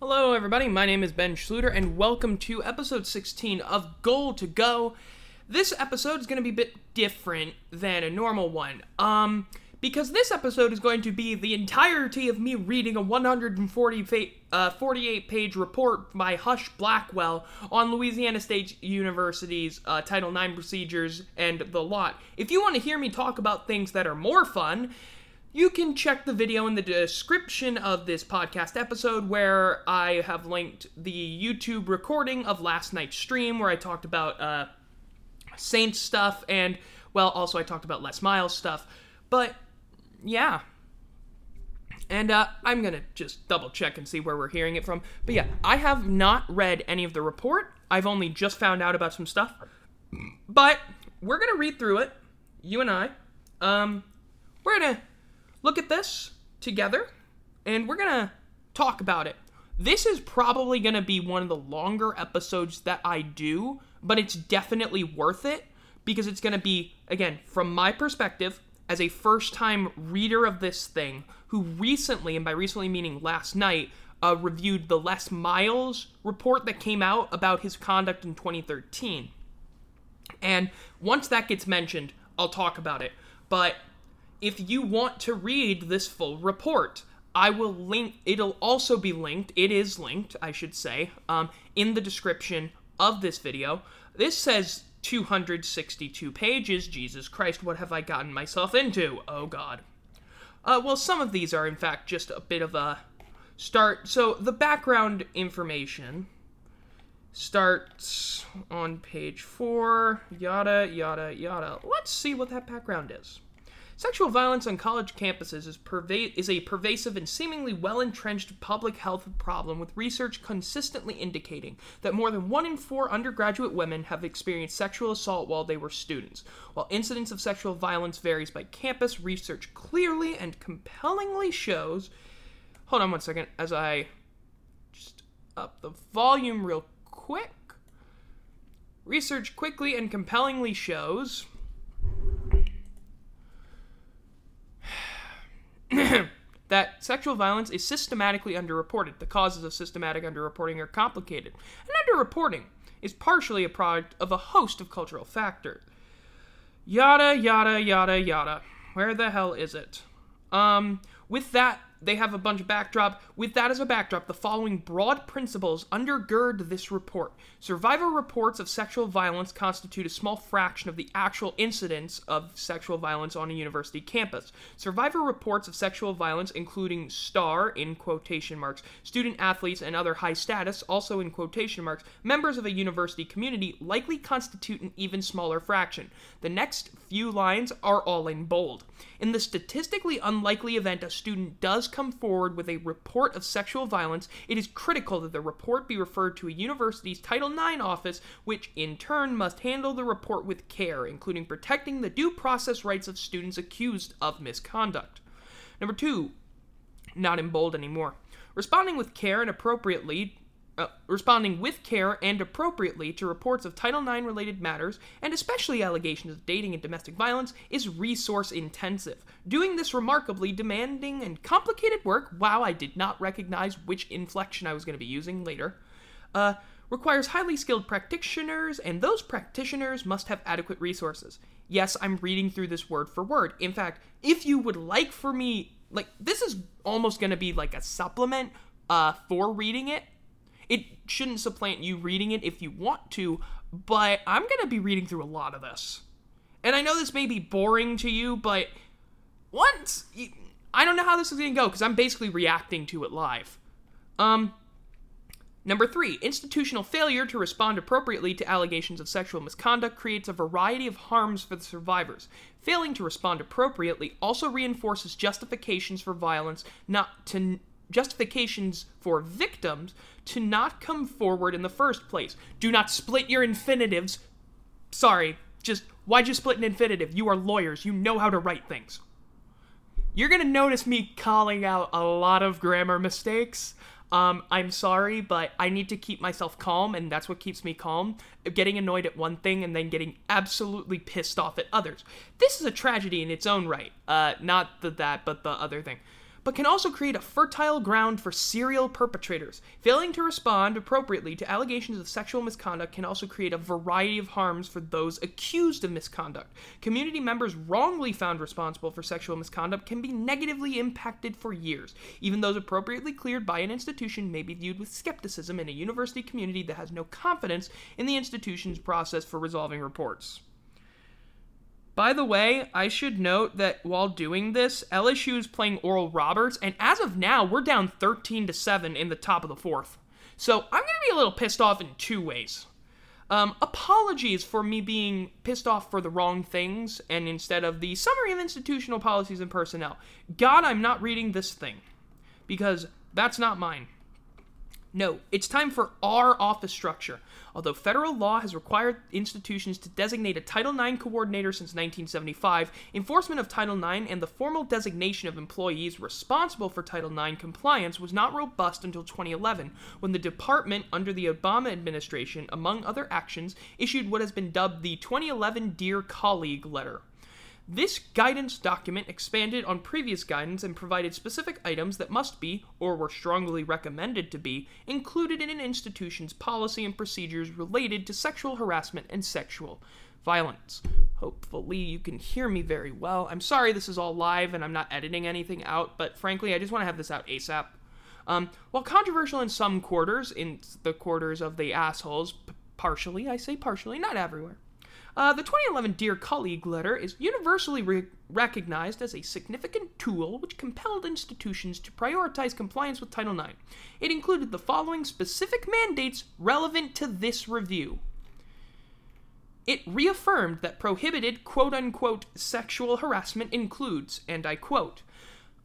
Hello everybody, my name is Ben Schluter, and welcome to episode 16 of Goal To Go. This episode is going to be a bit different than a normal one, because this episode is going to be the entirety of me reading a 148-page report by Husch Blackwell on Louisiana State University's Title IX procedures and the lot. If you want to hear me talk about things that are more fun, you can check the video in the description of this podcast episode where I have linked the YouTube recording of last night's stream where I talked about Saints stuff and, well, also I talked about Les Miles stuff. But, yeah. And I'm going to just double check and see where we're hearing it from. But yeah, I have not read any of the report. I've only just found out about some stuff. But we're going to read through it, you and I. We're going to look at this together, and we're going to talk about it. This is probably going to be one of the longer episodes that I do, but it's definitely worth it because it's going to be, again, from my perspective, as a first-time reader of this thing, who recently, and by recently meaning last night, reviewed the Les Miles report that came out about his conduct in 2013. And once that gets mentioned, I'll talk about it. But if you want to read this full report, I will link, it'll also be linked, it is linked, I should say, in the description of this video. This says 262 pages, Jesus Christ, what have I gotten myself into? Oh God. Well, some of these are in fact just a bit of a start. So the background information starts on page 4, yada, yada, yada. Let's see what that background is. Sexual violence on college campuses is a pervasive and seemingly well-entrenched public health problem, with research consistently indicating that more than 1 in 4 undergraduate women have experienced sexual assault while they were students. While incidence of sexual violence varies by campus, research clearly and compellingly shows... Hold on one second as I just up the volume real quick. Research quickly and compellingly shows... that sexual violence is systematically underreported. The causes of systematic underreporting are complicated, and underreporting is partially a product of a host of cultural factors. Yada, yada, yada, yada. Where the hell is it? With that, they have a bunch of backdrop. With that as a backdrop, the following broad principles undergird this report. Survivor reports of sexual violence constitute a small fraction of the actual incidents of sexual violence on a university campus. Survivor reports of sexual violence, including star, in quotation marks, student athletes and other high status, also in quotation marks, members of a university community, likely constitute an even smaller fraction. The next few lines are all in bold. In the statistically unlikely event a student does come forward with a report of sexual violence, it is critical that the report be referred to a university's Title IX office, which in turn must handle the report with care, including protecting the due process rights of students accused of misconduct. Number 2, not in bold anymore. Responding with care and appropriately to reports of Title IX related matters, and especially allegations of dating and domestic violence, is resource intensive. Doing this remarkably demanding and complicated work, wow, I did not recognize which inflection I was going to be using later, requires highly skilled practitioners, and those practitioners must have adequate resources. Yes, I'm reading through this word for word. In fact, if you would like for me, like, this is almost going to be like a supplement for reading it. It shouldn't supplant you reading it if you want to, but I'm going to be reading through a lot of this. And I know this may be boring to you, but I don't know how this is going to go, because I'm basically reacting to it live. Number 3, institutional failure to respond appropriately to allegations of sexual misconduct creates a variety of harms for the survivors. Failing to respond appropriately also reinforces justifications for violence justifications for victims to not come forward in the first place. Do not split your infinitives. Sorry, just, why'd you split an infinitive? You are lawyers. You know how to write things. You're going to notice me calling out a lot of grammar mistakes. I'm sorry, but I need to keep myself calm, and that's what keeps me calm. Getting annoyed at one thing and then getting absolutely pissed off at others. This is a tragedy in its own right. Not that, but the other thing. but can also create a fertile ground for serial perpetrators. Failing to respond appropriately to allegations of sexual misconduct can also create a variety of harms for those accused of misconduct. Community members wrongly found responsible for sexual misconduct can be negatively impacted for years. Even those appropriately cleared by an institution may be viewed with skepticism in a university community that has no confidence in the institution's process for resolving reports. By the way, I should note that while doing this, LSU is playing Oral Roberts, and as of now, we're down 13-7 in the top of the fourth. So I'm going to be a little pissed off in two ways. Apologies for me being pissed off for the wrong things, and instead of the summary of institutional policies and personnel. God, I'm not reading this thing, because that's not mine. No, it's time for our office structure. Although federal law has required institutions to designate a Title IX coordinator since 1975, enforcement of Title IX and the formal designation of employees responsible for Title IX compliance was not robust until 2011, when the department, under the Obama administration, among other actions, issued what has been dubbed the 2011 Dear Colleague Letter. This guidance document expanded on previous guidance and provided specific items that must be, or were strongly recommended to be, included in an institution's policy and procedures related to sexual harassment and sexual violence. Hopefully you can hear me very well. I'm sorry this is all live and I'm not editing anything out, but frankly I just want to have this out ASAP. While controversial in some quarters, in the quarters of the assholes, partially, I say partially, not everywhere. The 2011 Dear Colleague Letter is universally recognized as a significant tool which compelled institutions to prioritize compliance with Title IX. It included the following specific mandates relevant to this review. It reaffirmed that prohibited, quote-unquote, sexual harassment includes, and I quote,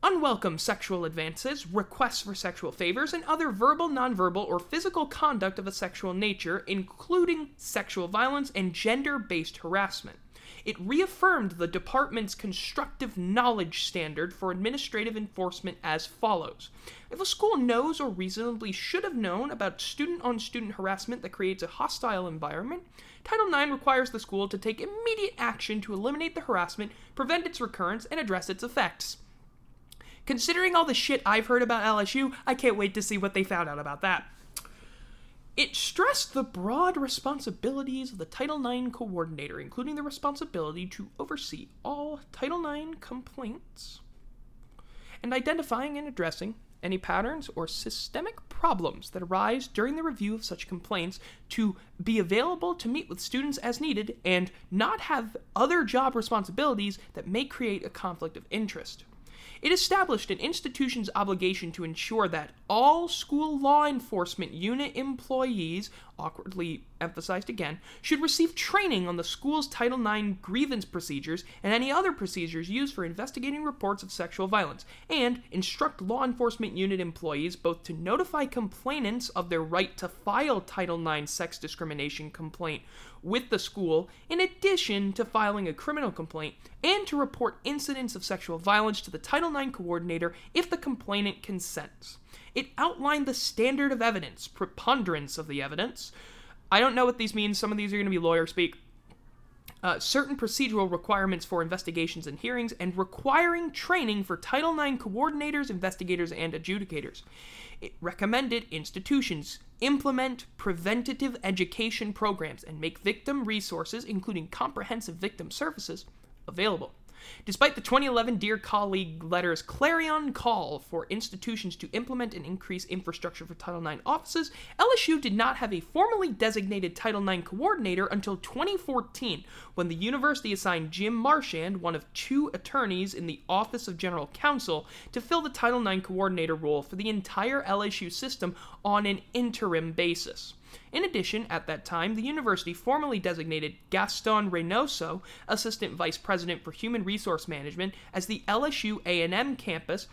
unwelcome sexual advances, requests for sexual favors, and other verbal, nonverbal, or physical conduct of a sexual nature, including sexual violence and gender-based harassment. It reaffirmed the department's constructive knowledge standard for administrative enforcement as follows. If a school knows or reasonably should have known about student-on-student harassment that creates a hostile environment, Title IX requires the school to take immediate action to eliminate the harassment, prevent its recurrence, and address its effects. Considering all the shit I've heard about LSU, I can't wait to see what they found out about that. It stressed the broad responsibilities of the Title IX coordinator, including the responsibility to oversee all Title IX complaints and identifying and addressing any patterns or systemic problems that arise during the review of such complaints, to be available to meet with students as needed and not have other job responsibilities that may create a conflict of interest. It established an institution's obligation to ensure that all school law enforcement unit employees, awkwardly emphasized again, should receive training on the school's Title IX grievance procedures and any other procedures used for investigating reports of sexual violence, and instruct law enforcement unit employees both to notify complainants of their right to file Title IX sex discrimination complaint with the school, in addition to filing a criminal complaint, and to report incidents of sexual violence to the Title IX coordinator if the complainant consents. It outlined the standard of evidence, preponderance of the evidence. I don't know what these mean. Some of these are going to be lawyer speak. Certain procedural requirements for investigations and hearings, and requiring training for Title IX coordinators, investigators, and adjudicators. It recommended institutions implement preventative education programs and make victim resources, including comprehensive victim services, available. Despite the 2011 Dear Colleague Letter's clarion call for institutions to implement and increase infrastructure for Title IX offices, LSU did not have a formally designated Title IX coordinator until 2014, when the university assigned Jim Marchand, one of two attorneys in the Office of General Counsel, to fill the Title IX coordinator role for the entire LSU system on an interim basis. In addition, at that time, the university formally designated Gaston Reynoso, Assistant Vice President for Human Resource Management, as the LSU A&M campus.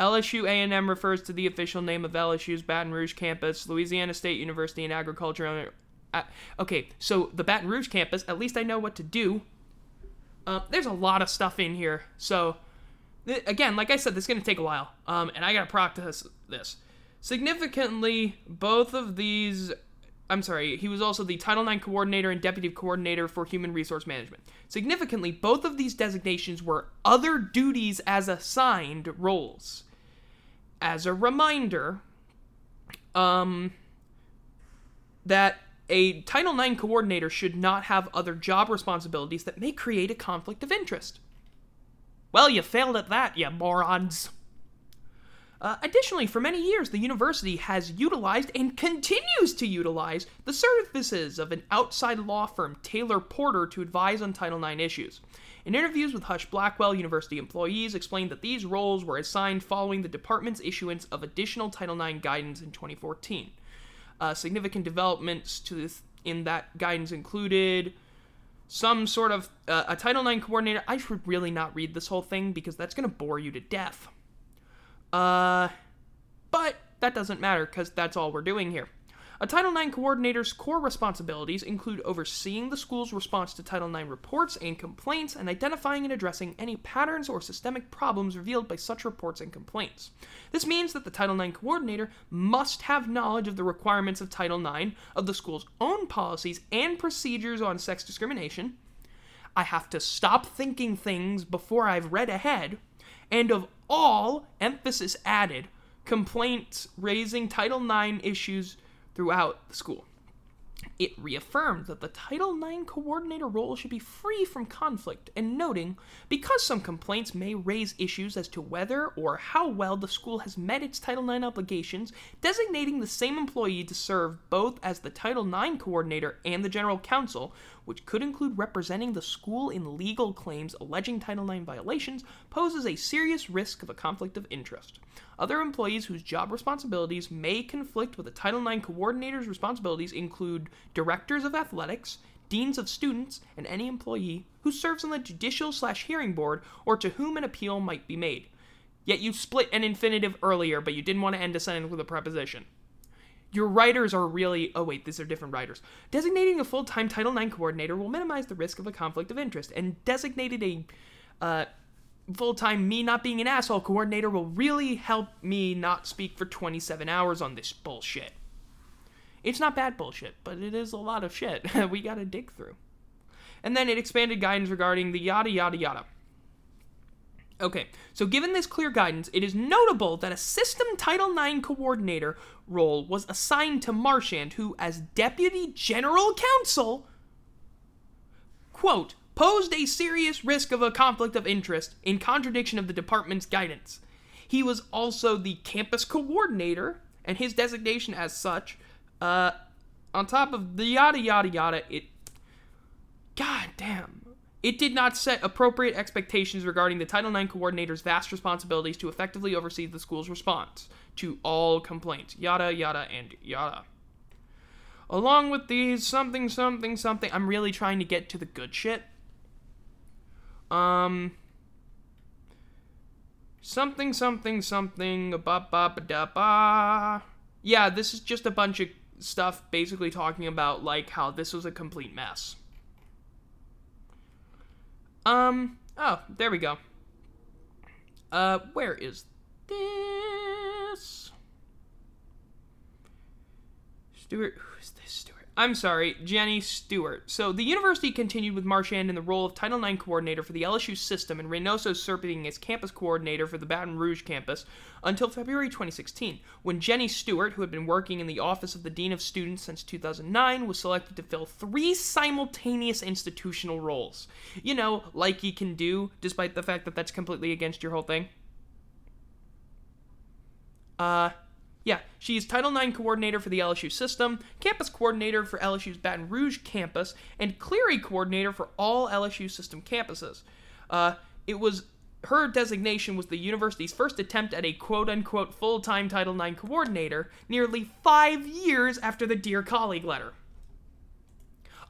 LSU A&M refers to the official name of LSU's Baton Rouge campus, Louisiana State University in Agriculture. Okay, so the Baton Rouge campus, at least I know what to do. There's a lot of stuff in here. So, again, like I said, this is going to take a while, and I got to practice this. Significantly, both of these I'm sorry, he was also the Title IX Coordinator and Deputy Coordinator for Human Resource Management. Significantly, both of these designations were other duties as assigned roles. As a reminder, that a Title IX Coordinator should not have other job responsibilities that may create a conflict of interest. Well, you failed at that, you morons. Additionally, for many years, the university has utilized and continues to utilize the services of an outside law firm, Taylor Porter, to advise on Title IX issues. In interviews with Husch Blackwell, university employees explained that these roles were assigned following the department's issuance of additional Title IX guidance in 2014. Significant developments in that guidance included some sort of a Title IX coordinator. I should really not read this whole thing because that's going to bore you to death. But that doesn't matter because that's all we're doing here. A Title IX coordinator's core responsibilities include overseeing the school's response to Title IX reports and complaints and identifying and addressing any patterns or systemic problems revealed by such reports and complaints. This means that the Title IX coordinator must have knowledge of the requirements of Title IX, of the school's own policies and procedures on sex discrimination. I have to stop thinking things before I've read ahead. And of all, emphasis added, complaints raising Title IX issues throughout the school. It reaffirmed that the Title IX coordinator role should be free from conflict, and noting, because some complaints may raise issues as to whether or how well the school has met its Title IX obligations, designating the same employee to serve both as the Title IX coordinator and the general counsel, which could include representing the school in legal claims alleging Title IX violations, poses a serious risk of a conflict of interest. Other employees whose job responsibilities may conflict with a Title IX coordinator's responsibilities include directors of athletics, deans of students, and any employee who serves on the judicial/hearing board or to whom an appeal might be made. Yet you split an infinitive earlier, but you didn't want to end a sentence with a preposition. Your writers are really... Oh, wait, these are different writers. Designating a full-time Title IX coordinator will minimize the risk of a conflict of interest, and designated a full-time me not being an asshole coordinator will really help me not speak for 27 hours on this bullshit. It's not bad bullshit, but it is a lot of shit we gotta dig through. And then it expanded guidance regarding the yada yada yada. Okay, so given this clear guidance, it is notable that a system Title IX coordinator role was assigned to Marchand, who, as deputy general counsel, quote, posed a serious risk of a conflict of interest in contradiction of the department's guidance. He was also the campus coordinator, and his designation as such, on top of the yada yada yada, It did not set appropriate expectations regarding the Title IX coordinator's vast responsibilities to effectively oversee the school's response to all complaints. Yada, yada, and yada. Along with these something, something, something... I'm really trying to get to the good shit. Something, something, something... Ba-ba-ba-da-ba. Yeah, this is just a bunch of stuff basically talking about, like, how this was a complete mess. Oh, there we go. Where is this? Stewart, who is this Stewart? I'm sorry, Jennie Stewart. So, the university continued with Marchand in the role of Title IX coordinator for the LSU system and Reynoso serving as campus coordinator for the Baton Rouge campus until February 2016, when Jennie Stewart, who had been working in the office of the Dean of Students since 2009, was selected to fill three simultaneous institutional roles. You know, like you can do, despite the fact that that's completely against your whole thing. Yeah, she's Title IX coordinator for the LSU system, campus coordinator for LSU's Baton Rouge campus, and Cleary coordinator for all LSU system campuses. Her designation was the university's first attempt at a quote-unquote full-time Title IX coordinator, nearly 5 years after the Dear Colleague Letter.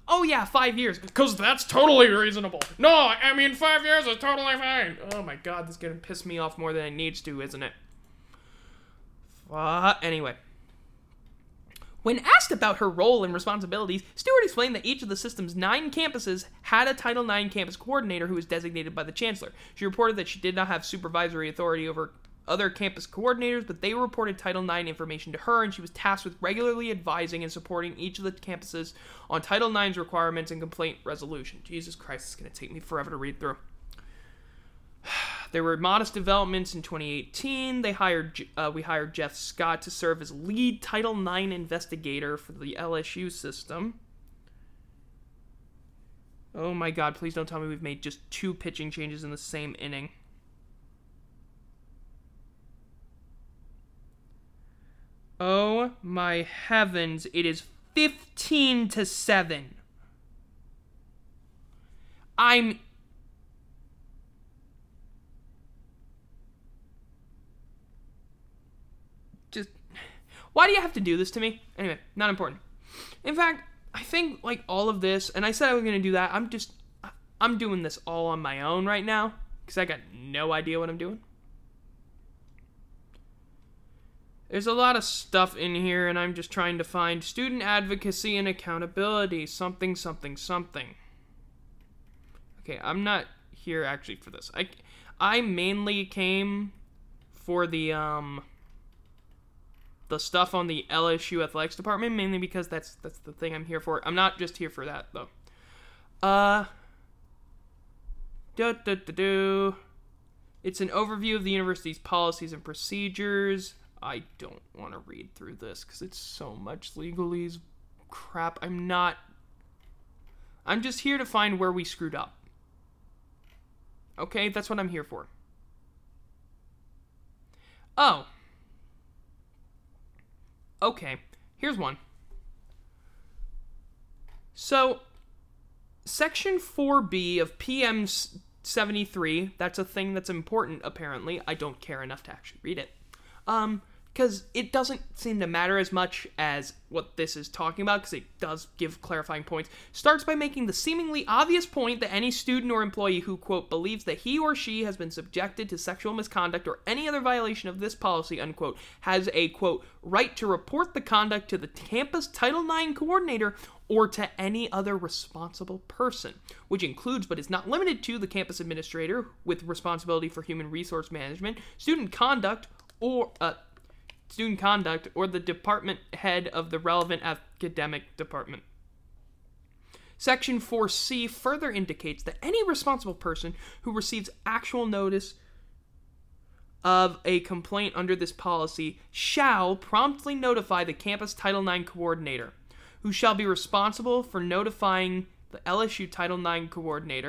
Oh yeah, 5 years, because that's totally reasonable. No, I mean 5 years is totally fine. Oh my god, this is going to piss me off more than it needs to, isn't it? Anyway. When asked about her role and responsibilities, Stewart explained that each of the system's 9 campuses had a Title IX campus coordinator who was designated by the chancellor. She reported that she did not have supervisory authority over other campus coordinators, but they reported Title IX information to her, and she was tasked with regularly advising and supporting each of the campuses on Title IX's requirements and complaint resolution. Jesus Christ, it's going to take me forever to read through. There were modest developments in 2018. We hired Jeff Scott to serve as lead Title IX investigator for the LSU system. Oh my God, please don't tell me we've made just two pitching changes in the same inning. Oh my heavens, it is 15-7. Why do you have to do this to me? Anyway, not important. In fact, I think, like, all of this, and I said I was going to do that, I'm doing this all on my own right now, because I got no idea what I'm doing. There's a lot of stuff in here, and I'm just trying to find student advocacy and accountability, something. Okay, I'm not here, actually, for this. I mainly came for the stuff on the LSU athletics department, mainly because that's the thing I'm here for. I'm not just here for that, though. It's an overview of the university's policies and procedures. I don't want to read through this, because it's so much legalese crap. I'm just here to find where we screwed up. Okay, that's what I'm here for. Oh. Okay, here's one. So, Section 4B of PM73, that's a thing that's important, apparently. I don't care enough to actually read it. Because it doesn't seem to matter as much as what this is talking about, because it does give clarifying points. Starts by making the seemingly obvious point that any student or employee who, quote, believes that he or she has been subjected to sexual misconduct or any other violation of this policy, unquote, has a, quote, right to report the conduct to the campus Title IX coordinator or to any other responsible person, which includes but is not limited to the campus administrator with responsibility for human resource management, student conduct or the department head of the relevant academic department. Section 4C further indicates that any responsible person who receives actual notice of a complaint under this policy shall promptly notify the campus Title IX coordinator, who shall be responsible for notifying the LSU Title IX coordinator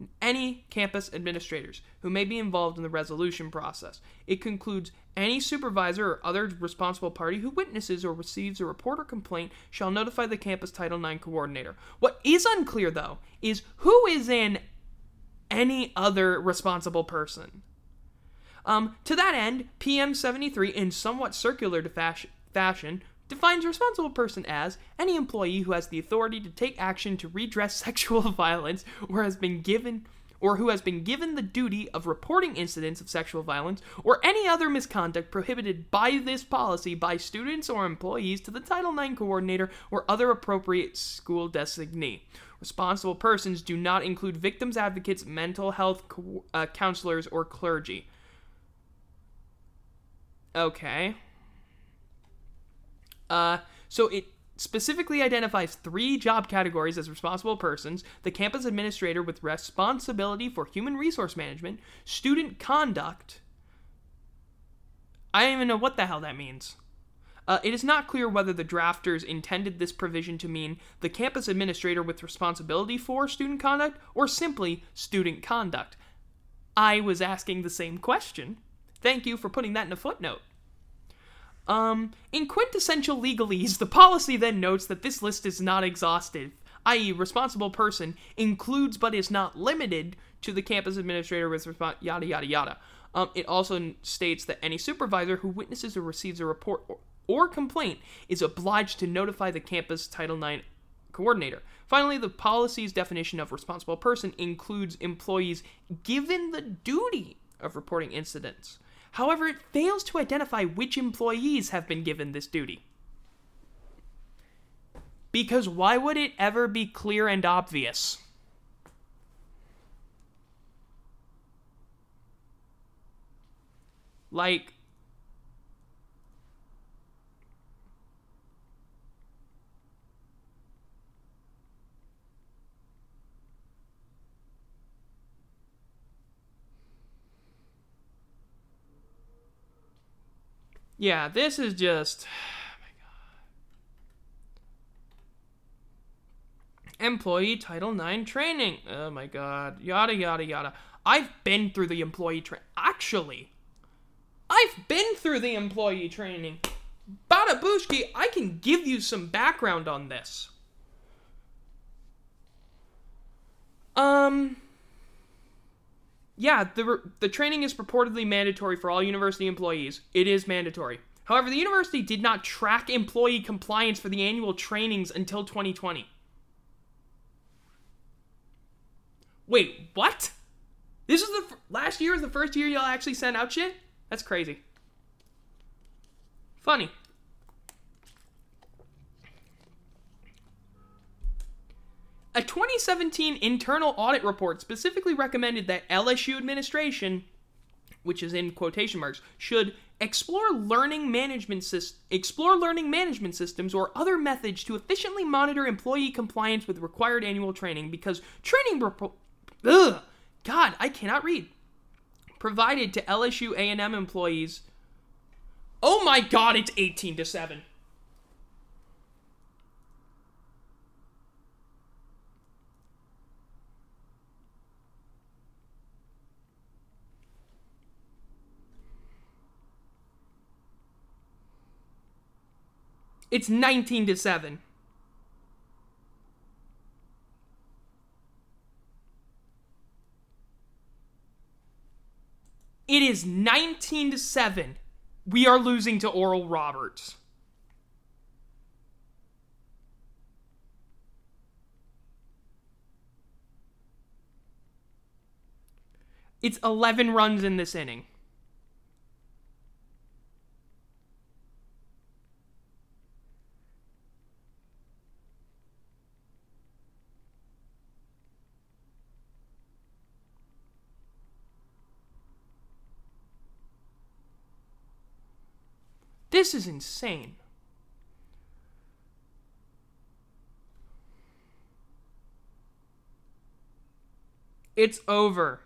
and any campus administrators who may be involved in the resolution process. It concludes, any supervisor or other responsible party who witnesses or receives a report or complaint shall notify the campus Title IX coordinator. What is unclear, though, is who is in any other responsible person. To that end, PM73, in somewhat circular fashion, defines responsible person as any employee who has the authority to take action to redress sexual violence or who has been given the duty of reporting incidents of sexual violence or any other misconduct prohibited by this policy by students or employees to the Title IX coordinator or other appropriate school designee. Responsible persons do not include victims' advocates, mental health counselors, or clergy. Okay. So it specifically identifies three job categories as responsible persons: the campus administrator with responsibility for human resource management, student conduct. I don't even know what the hell that means. It is not clear whether the drafters intended this provision to mean the campus administrator with responsibility for student conduct or simply student conduct. I was asking the same question. Thank you for putting that in a footnote. In quintessential legalese, the policy then notes that this list is not exhaustive, i.e. responsible person includes but is not limited to the campus administrator with yada, yada, yada. It also states that any supervisor who witnesses or receives a report or complaint is obliged to notify the campus Title IX coordinator. Finally, the policy's definition of responsible person includes employees given the duty of reporting incidents. However, it fails to identify which employees have been given this duty. Because why would it ever be clear and obvious? Like, yeah, this is just, oh my God. Employee Title IX training. Oh my God. Yada, yada, yada. I've been through the employee training. Actually, I've been through the employee training. Bada Bushki, I can give you some background on this. Yeah, the training is purportedly mandatory for all university employees. It is mandatory. However, the university did not track employee compliance for the annual trainings until 2020. Wait, what? This is last year was the first year y'all actually sent out shit? That's crazy. Funny. A 2017 internal audit report specifically recommended that LSU administration, which is in quotation marks, should explore learning management systems or other methods to efficiently monitor employee compliance with required annual training because training provided to LSU A&M employees. Oh my God, it's 18-7. It's 19-7. It is 19-7. We are losing to Oral Roberts. It's 11 runs in this inning. This is insane. It's over.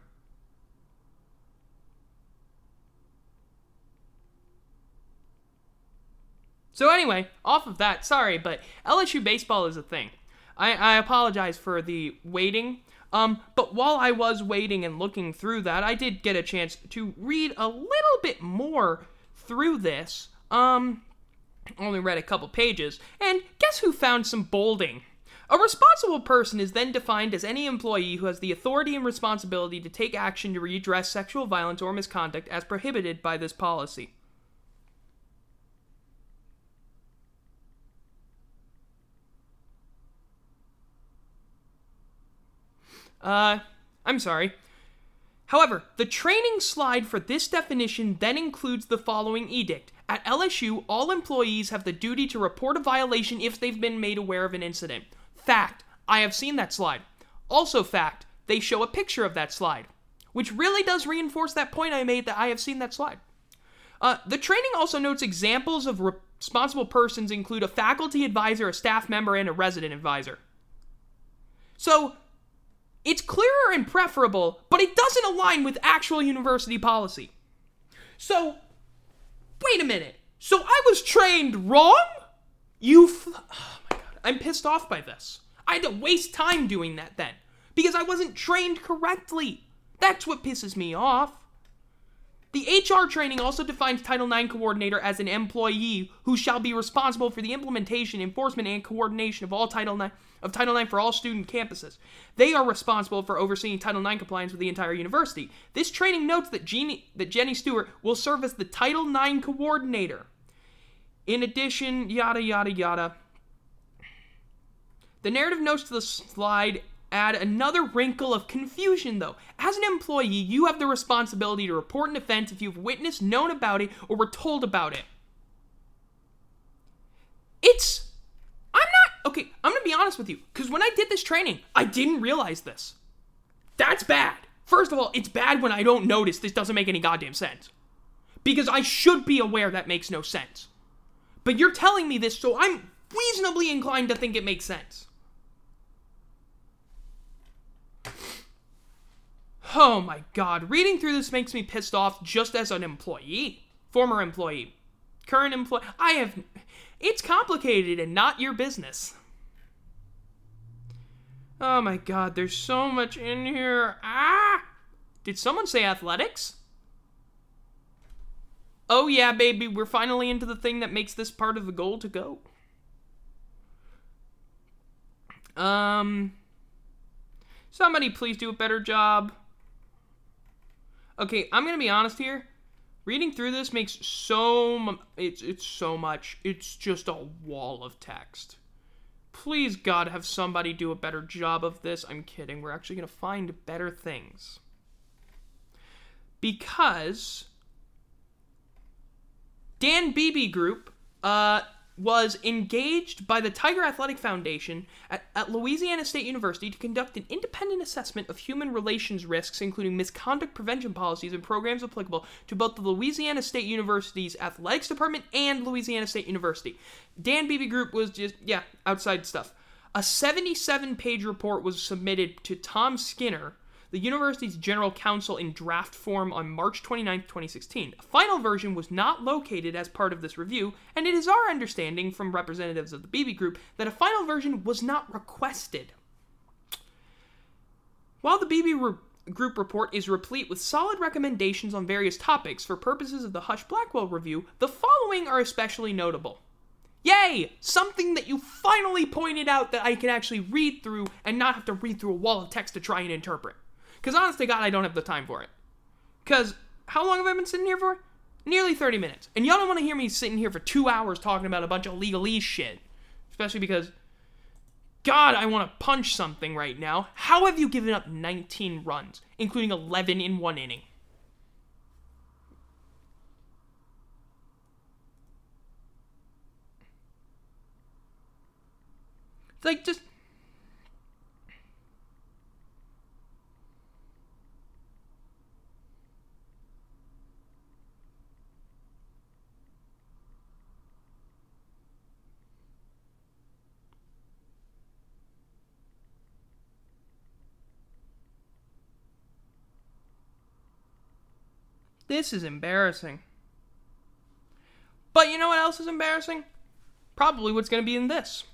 So anyway, off of that, sorry, but LSU baseball is a thing. I apologize for the waiting. But while I was waiting and looking through that, I did get a chance to read a little bit more through this. Only read a couple pages, and guess who found some bolding? A responsible person is then defined as any employee who has the authority and responsibility to take action to redress sexual violence or misconduct as prohibited by this policy. I'm sorry. However, the training slide for this definition then includes the following edict. At LSU, all employees have the duty to report a violation if they've been made aware of an incident. Fact, I have seen that slide. Also fact, they show a picture of that slide, which really does reinforce that point I made that I have seen that slide. The training also notes examples of responsible persons include a faculty advisor, a staff member, and a resident advisor. So, it's clearer and preferable, but it doesn't align with actual university policy. So, wait a minute. So I was trained wrong? Oh my God. I'm pissed off by this. I had to waste time doing that then, because I wasn't trained correctly. That's what pisses me off. The HR training also defines Title IX coordinator as an employee who shall be responsible for the implementation, enforcement, and coordination of all Title IX for all student campuses. They are responsible for overseeing Title IX compliance with the entire university. This training notes that Jennie Stewart will serve as the Title IX coordinator. In addition, yada, yada, yada. The narrative notes to the slide add another wrinkle of confusion, though. As an employee, you have the responsibility to report an offense if you've witnessed, known about it, or were told about it. I'm gonna be honest with you, because when I did this training, I didn't realize this. That's bad. First of all, it's bad when I don't notice. This doesn't make any goddamn sense. because I should be aware that makes no sense. But you're telling me this, so I'm reasonably inclined to think it makes sense. Oh my God, reading through this makes me pissed off just as an employee. Former employee. Current employee. It's complicated and not your business. Oh my God, there's so much in here. Ah! Did someone say athletics? Oh yeah, baby, we're finally into the thing that makes this part of the goal to go. Somebody please do a better job. Okay, I'm going to be honest here. Reading through this makes it's so much. It's just a wall of text. Please, God, have somebody do a better job of this. I'm kidding. We're actually going to find better things. Because Dan Beebe Group was engaged by the Tiger Athletic Foundation at Louisiana State University to conduct an independent assessment of human relations risks, including misconduct prevention policies and programs applicable to both the Louisiana State University's athletics department and Louisiana State University. Dan Beebe Group was just, outside stuff. A 77-page report was submitted to Tom Skinner, the university's general counsel, in draft form on March 29, 2016. A final version was not located as part of this review, and it is our understanding from representatives of the Beebe Group that a final version was not requested. While the Beebe Group report is replete with solid recommendations on various topics for purposes of the Husch Blackwell review, the following are especially notable. Yay! Something that you finally pointed out that I can actually read through and not have to read through a wall of text to try and interpret. Because honest to God, I don't have the time for it. Because how long have I been sitting here for? Nearly 30 minutes. And y'all don't want to hear me sitting here for 2 hours talking about a bunch of legalese shit. Especially because, God, I want to punch something right now. How have you given up 19 runs, including 11 in one inning? Like, just... This is embarrassing. But you know what else is embarrassing? Probably what's going to be in this.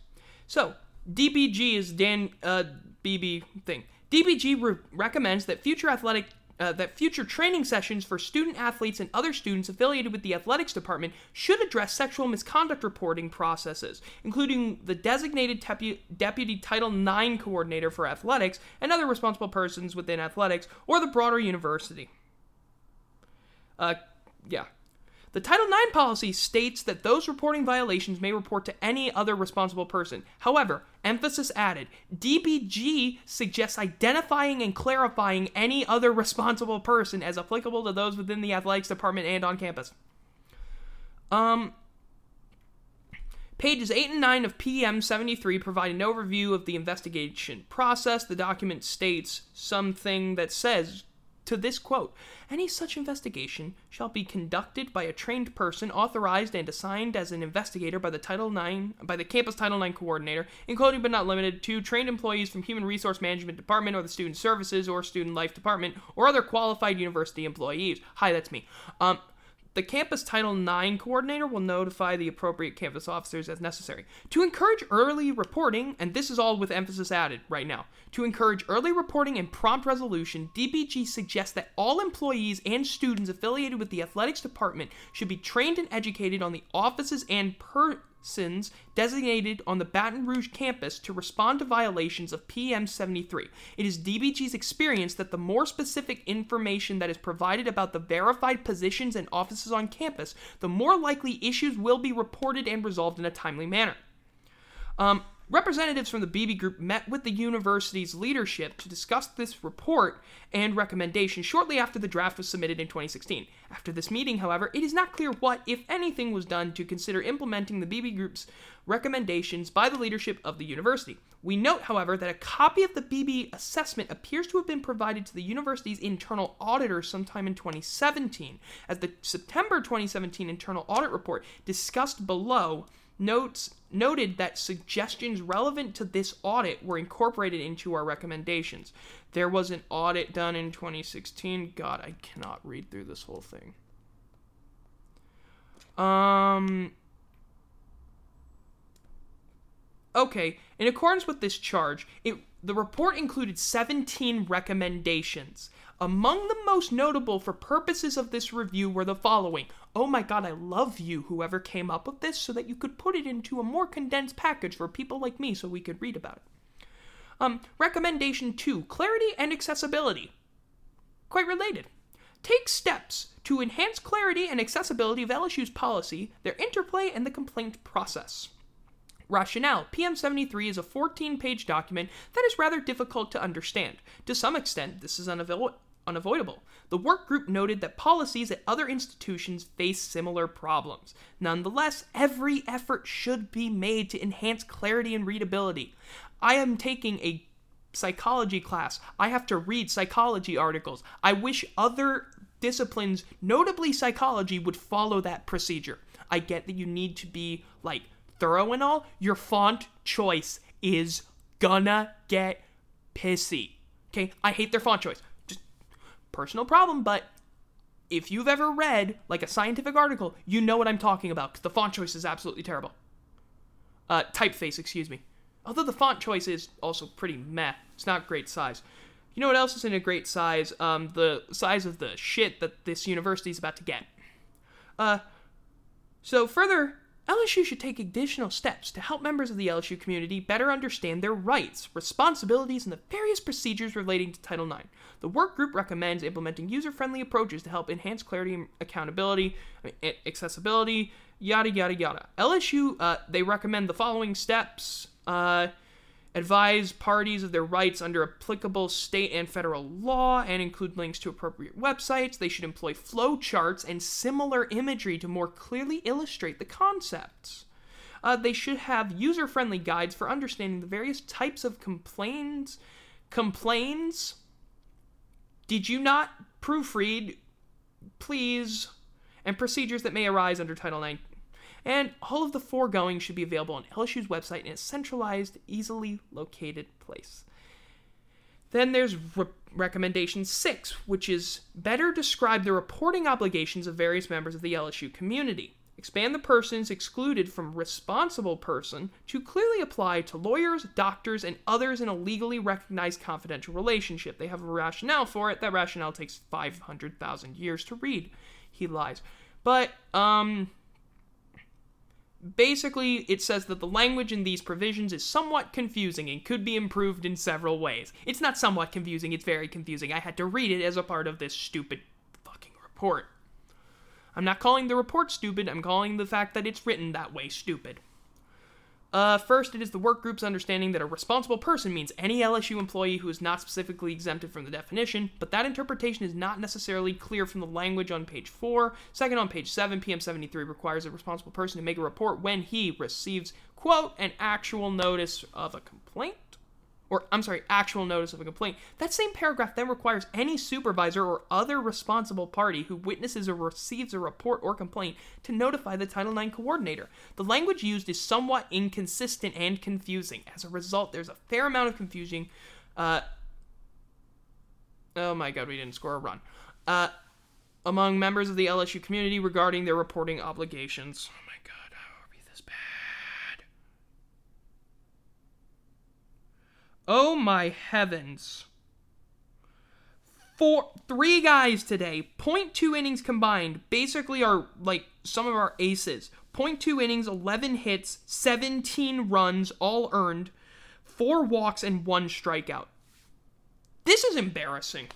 So, DBG is Dan BB thing. DBG recommends that future training sessions for student athletes and other students affiliated with the athletics department should address sexual misconduct reporting processes, including the designated deputy Title IX coordinator for athletics and other responsible persons within athletics or the broader university. The Title IX policy states that those reporting violations may report to any other responsible person. However, emphasis added, DBG suggests identifying and clarifying any other responsible person as applicable to those within the athletics department and on campus. Pages 8 and 9 of PM73 provide an overview of the investigation process. The document states something that says... to this quote, any such investigation shall be conducted by a trained person authorized and assigned as an investigator by the campus Title IX coordinator, including but not limited to trained employees from Human Resource Management Department or the Student Services or Student Life Department or other qualified university employees. Hi, that's me. The campus Title IX coordinator will notify the appropriate campus officers as necessary. To encourage early reporting, and this is all with emphasis added right now, to encourage early reporting and prompt resolution, DBG suggests that all employees and students affiliated with the athletics department should be trained and educated on the offices and persons designated on the Baton Rouge campus to respond to violations of PM73. It is DBG's experience that the more specific information that is provided about the verified positions and offices on campus, the more likely issues will be reported and resolved in a timely manner. Representatives from the Beebe Group met with the university's leadership to discuss this report and recommendations shortly after the draft was submitted in 2016. After this meeting, however, it is not clear what, if anything, was done to consider implementing the Beebe Group's recommendations by the leadership of the university. We note, however, that a copy of the Beebe assessment appears to have been provided to the university's internal auditor sometime in 2017, as the September 2017 internal audit report discussed below noted that suggestions relevant to this audit were incorporated into our recommendations. There was an audit done in 2016. God, I cannot read through this whole thing. Okay, in accordance with this charge, the report included 17 recommendations. Among the most notable for purposes of this review were the following. Oh my God, I love you, whoever came up with this, so that you could put it into a more condensed package for people like me so we could read about it. Recommendation 2, clarity and accessibility. Quite related. Take steps to enhance clarity and accessibility of LSU's policy, their interplay, and the complaint process. Rationale. PM73 is a 14-page document that is rather difficult to understand. To some extent, this is unavoidable. The work group noted that policies at other institutions face similar problems. Nonetheless, every effort should be made to enhance clarity and readability. I am taking a psychology class. I have to read psychology articles. I wish other disciplines, notably psychology, would follow that procedure. I get that you need to be, thorough and all, your font choice is gonna get pissy. Okay, I hate their font choice. Just personal problem, but if you've ever read, a scientific article, you know what I'm talking about, because the font choice is absolutely terrible. Typeface, excuse me. Although the font choice is also pretty meh. It's not great size. You know what else isn't a great size? The size of the shit that this university is about to get. So further, LSU should take additional steps to help members of the LSU community better understand their rights, responsibilities, and the various procedures relating to Title IX. The work group recommends implementing user-friendly approaches to help enhance clarity and accessibility, yada, yada, yada. LSU, they recommend the following steps. Advise parties of their rights under applicable state and federal law and include links to appropriate websites. They should employ flow charts and similar imagery to more clearly illustrate the concepts. They should have user-friendly guides for understanding the various types of complaints. Did you not proofread? Please. And procedures that may arise under Title IX. And all of the foregoing should be available on LSU's website in a centralized, easily located place. Then there's recommendation 6, which is better describe the reporting obligations of various members of the LSU community. Expand the persons excluded from responsible person to clearly apply to lawyers, doctors, and others in a legally recognized confidential relationship. They have a rationale for it. That rationale takes 500,000 years to read. He lies. But, basically, it says that the language in these provisions is somewhat confusing and could be improved in several ways. It's not somewhat confusing, it's very confusing. I had to read it as a part of this stupid fucking report. I'm not calling the report stupid, I'm calling the fact that it's written that way stupid. First, it is the work group's understanding that a responsible person means any LSU employee who is not specifically exempted from the definition, but that interpretation is not necessarily clear from the language on page 4. Second, on page 7, PM73 requires a responsible person to make a report when he receives, quote, an actual notice of a complaint. Actual notice of a complaint. That same paragraph then requires any supervisor or other responsible party who witnesses or receives a report or complaint to notify the Title IX coordinator. The language used is somewhat inconsistent and confusing. As a result, there's a fair amount of confusion. Oh my God, we didn't score a run. Among members of the LSU community regarding their reporting obligations. Oh my God, how are we this bad? Oh my heavens. 3 guys today, 0.2 innings combined, basically are some of our aces. 0.2 innings, 11 hits, 17 runs, all earned, 4 walks, and 1 strikeout. This is embarrassing.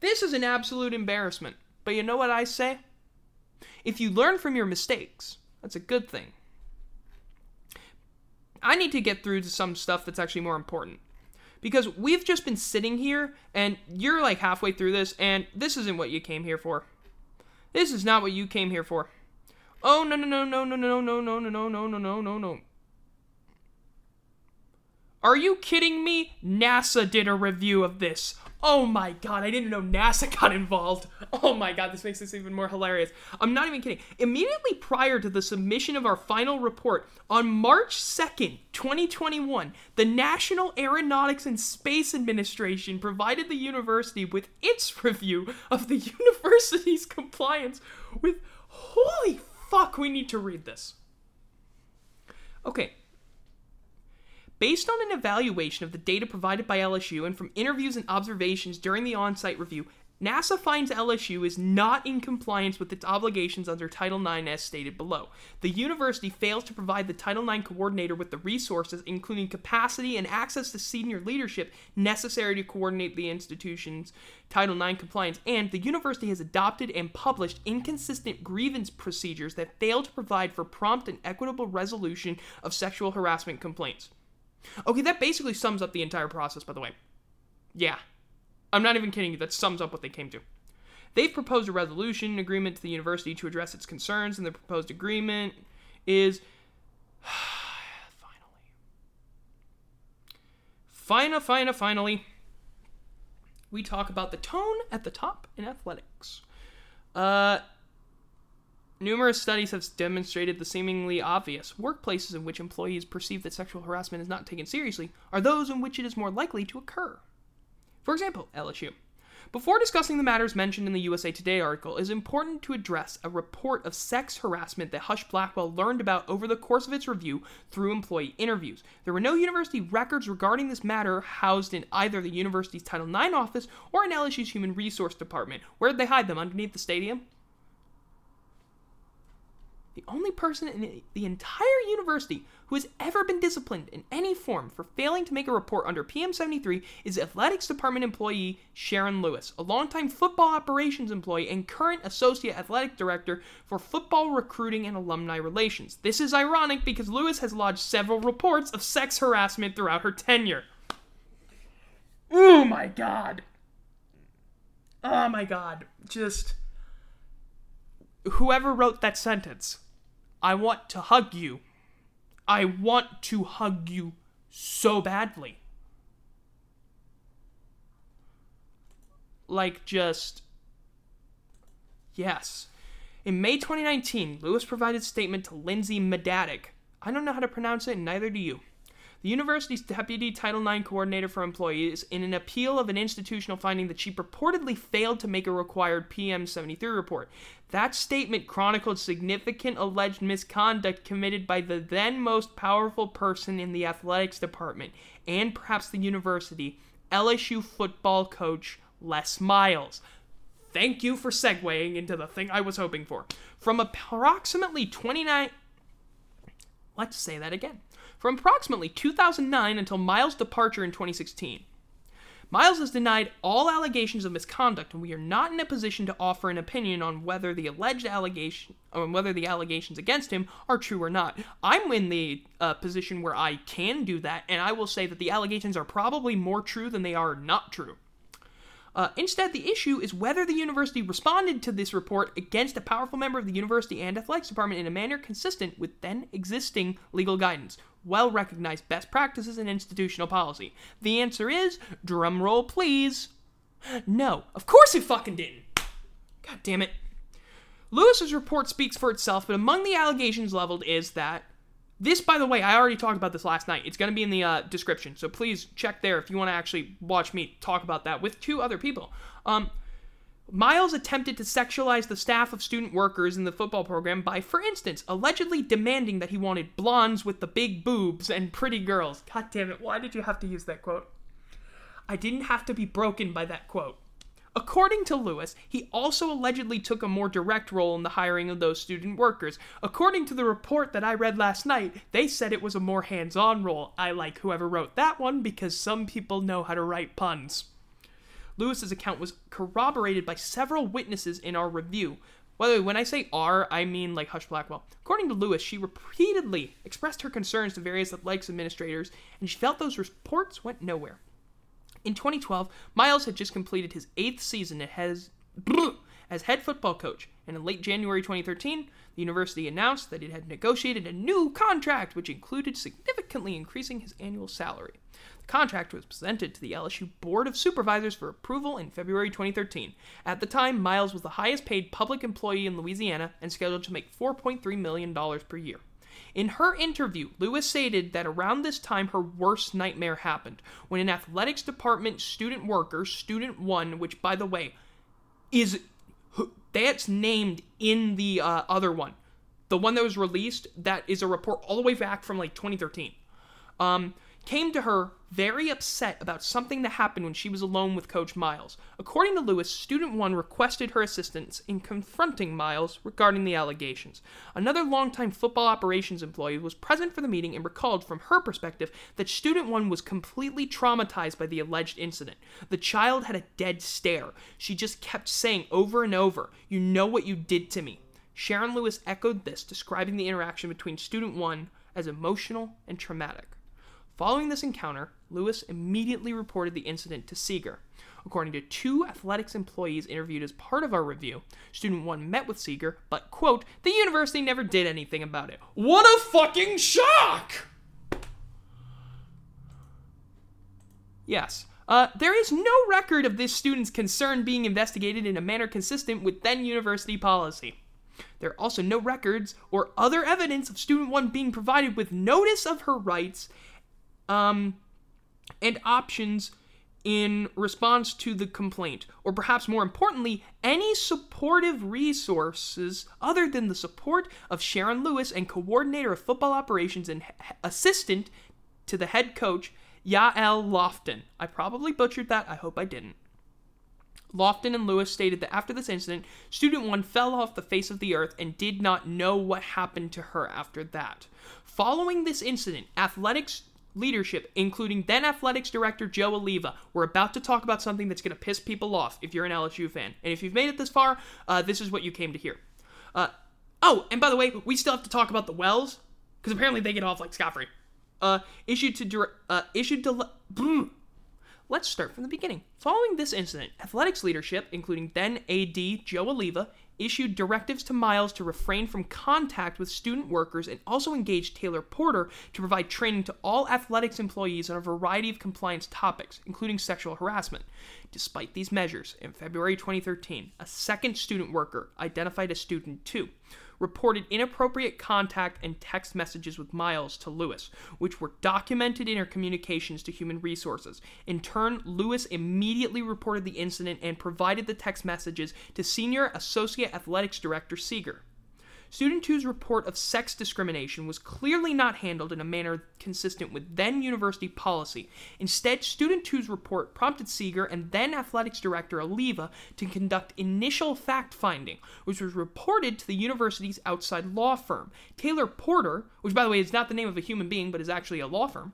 This is an absolute embarrassment. But you know what I say? If you learn from your mistakes, that's a good thing. I I need to get through to some stuff that's actually more important. Because we've just been sitting here, and you're like halfway through this, and this isn't what you came here for. This is not what you came here for. Oh, no, no, no, no, no, no, no, no, no, no, no, no, no, no, no. Are you kidding me? NASA did a review of this. Oh my god, I didn't know NASA got involved. Oh my god, this makes this even more hilarious. I'm not even kidding. Immediately prior to the submission of our final report, on March 2nd, 2021, the National Aeronautics and Space Administration provided the university with its review of the university's compliance with... Holy fuck, we need to read this. Okay. Based on an evaluation of the data provided by LSU and from interviews and observations during the on-site review, NASA finds LSU is not in compliance with its obligations under Title IX as stated below. The university fails to provide the Title IX coordinator with the resources, including capacity and access to senior leadership, necessary to coordinate the institution's Title IX compliance, and the university has adopted and published inconsistent grievance procedures that fail to provide for prompt and equitable resolution of sexual harassment complaints. Okay, that basically sums up the entire process, by the way. Yeah. I'm not even kidding you. That sums up what they came to. They've proposed a resolution agreement to the university to address its concerns, and the proposed agreement is... Finally. We talk about the tone at the top in athletics. Numerous studies have demonstrated the seemingly obvious. Workplaces in which employees perceive that sexual harassment is not taken seriously are those in which it is more likely to occur. For example, LSU. Before discussing the matters mentioned in the USA Today article, it is important to address a report of sex harassment that Husch Blackwell learned about over the course of its review through employee interviews. There were no university records regarding this matter housed in either the university's Title IX office or in LSU's Human Resource Department. Where'd they hide them? Underneath the stadium? The only person in the entire university who has ever been disciplined in any form for failing to make a report under PM73 is athletics department employee Sharon Lewis, a longtime football operations employee and current associate athletic director for football recruiting and alumni relations. This is ironic because Lewis has lodged several reports of sex harassment throughout her tenure. Oh my god. Oh my god. Just... Whoever wrote that sentence... I want to hug you. I want to hug you so badly. Like, just... Yes. In May 2019, Lewis provided a statement to Lindsay Medatic. I don't know how to pronounce it, and neither do you. The university's deputy Title IX coordinator for employees, in an appeal of an institutional finding that she purportedly failed to make a required PM73 report. That statement chronicled significant alleged misconduct committed by the then most powerful person in the athletics department, and perhaps the university, LSU football coach Les Miles. Thank you for segueing into the thing I was hoping for. From approximately 29... Let's say that again. From approximately 2009 until Miles' departure in 2016. Miles has denied all allegations of misconduct, and we are not in a position to offer an opinion on whether the allegations against him are true or not. I'm in the position where I can do that, and I will say that the allegations are probably more true than they are not true. Instead, the issue is whether the university responded to this report against a powerful member of the university and athletics department in a manner consistent with then existing legal guidance, well-recognized best practices, and institutional policy. The answer is, drumroll please, no. Of course it fucking didn't. God damn it. Lewis's report speaks for itself, but among the allegations leveled is that... This, by the way, I already talked about this last night. It's going to be in the description, so please check there if you want to actually watch me talk about that with two other people. Miles attempted to sexualize the staff of student workers in the football program by, for instance, allegedly demanding that he wanted blondes with the big boobs and pretty girls. God damn it, why did you have to use that quote? I didn't have to be broken by that quote. According to Lewis, he also allegedly took a more direct role in the hiring of those student workers. According to the report that I read last night, they said it was a more hands-on role. I like whoever wrote that one because some people know how to write puns. Lewis's account was corroborated by several witnesses in our review. By the way, when I say R, I mean like Husch Blackwell. According to Lewis, she repeatedly expressed her concerns to various athletics administrators, and she felt those reports went nowhere. In 2012, Miles had just completed his 8th season as head football coach, and in late January 2013, the university announced that it had negotiated a new contract, which included significantly increasing his annual salary. The contract was presented to the LSU Board of Supervisors for approval in February 2013. At the time, Miles was the highest-paid public employee in Louisiana and scheduled to make $4.3 million per year. In her interview, Lewis stated that around this time her worst nightmare happened, when an athletics department student worker, Student 1, which, by the way, that's named in the other one. The one that was released, that is a report all the way back from like 2013. Came to her very upset about something that happened when she was alone with Coach Miles. According to Lewis, Student 1 requested her assistance in confronting Miles regarding the allegations. Another longtime football operations employee was present for the meeting and recalled from her perspective that Student 1 was completely traumatized by the alleged incident. The child had a dead stare. She just kept saying over and over, "You know what you did to me." Sharon Lewis echoed this, describing the interaction between Student 1 as emotional and traumatic. Following this encounter, Lewis immediately reported the incident to Seeger. According to two athletics employees interviewed as part of our review, Student 1 met with Seeger, but, quote, "the university never did anything about it." What a fucking shock! Yes. There is no record of this student's concern being investigated in a manner consistent with then university policy. There are also no records or other evidence of Student 1 being provided with notice of her rights and options in response to the complaint, or perhaps more importantly, any supportive resources other than the support of Sharon Lewis and coordinator of football operations and assistant to the head coach, Yael Lofton. I probably butchered that. I hope I didn't. Lofton and Lewis stated that after this incident, Student 1 fell off the face of the earth and did not know what happened to her after that. Following this incident, athletics leadership, including then athletics director Joe Oliva. We're about to talk about something that's going to piss people off if you're an LSU fan. And if you've made it this far, this is what you came to hear. And by the way, we still have to talk about the Wells, because apparently they get off like scot-free. Let's start from the beginning. Following this incident, athletics leadership, including then AD Joe Oliva, issued directives to Miles to refrain from contact with student workers and also engaged Taylor Porter to provide training to all athletics employees on a variety of compliance topics, including sexual harassment. Despite these measures, in February 2013, a second student worker, identified as Student 2, reported inappropriate contact and text messages with Miles to Lewis, which were documented in her communications to human resources. In turn, Lewis immediately reported the incident and provided the text messages to Senior Associate Athletics Director Seeger. Student 2's report of sex discrimination was clearly not handled in a manner consistent with then-university policy. Instead, Student 2's report prompted Seeger and then-athletics director Oliva to conduct initial fact-finding, which was reported to the university's outside law firm. Taylor Porter, which, by the way, is not the name of a human being, but is actually a law firm,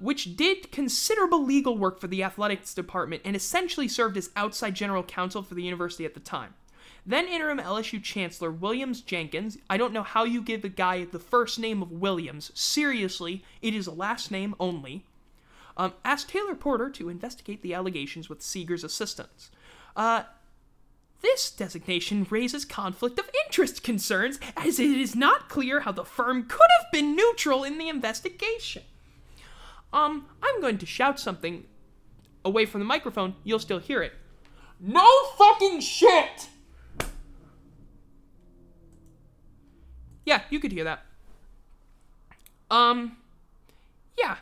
which did considerable legal work for the athletics department and essentially served as outside general counsel for the university at the time. Then interim LSU Chancellor Williams Jenkins, I don't know how you give a guy the first name of Williams, seriously, it is a last name only, asked Taylor Porter to investigate the allegations with Seeger's assistance. This designation raises conflict of interest concerns, as it is not clear how the firm could have been neutral in the investigation. I'm going to shout something away from the microphone, you'll still hear it. No fucking shit! Yeah, you could hear that. Yeah.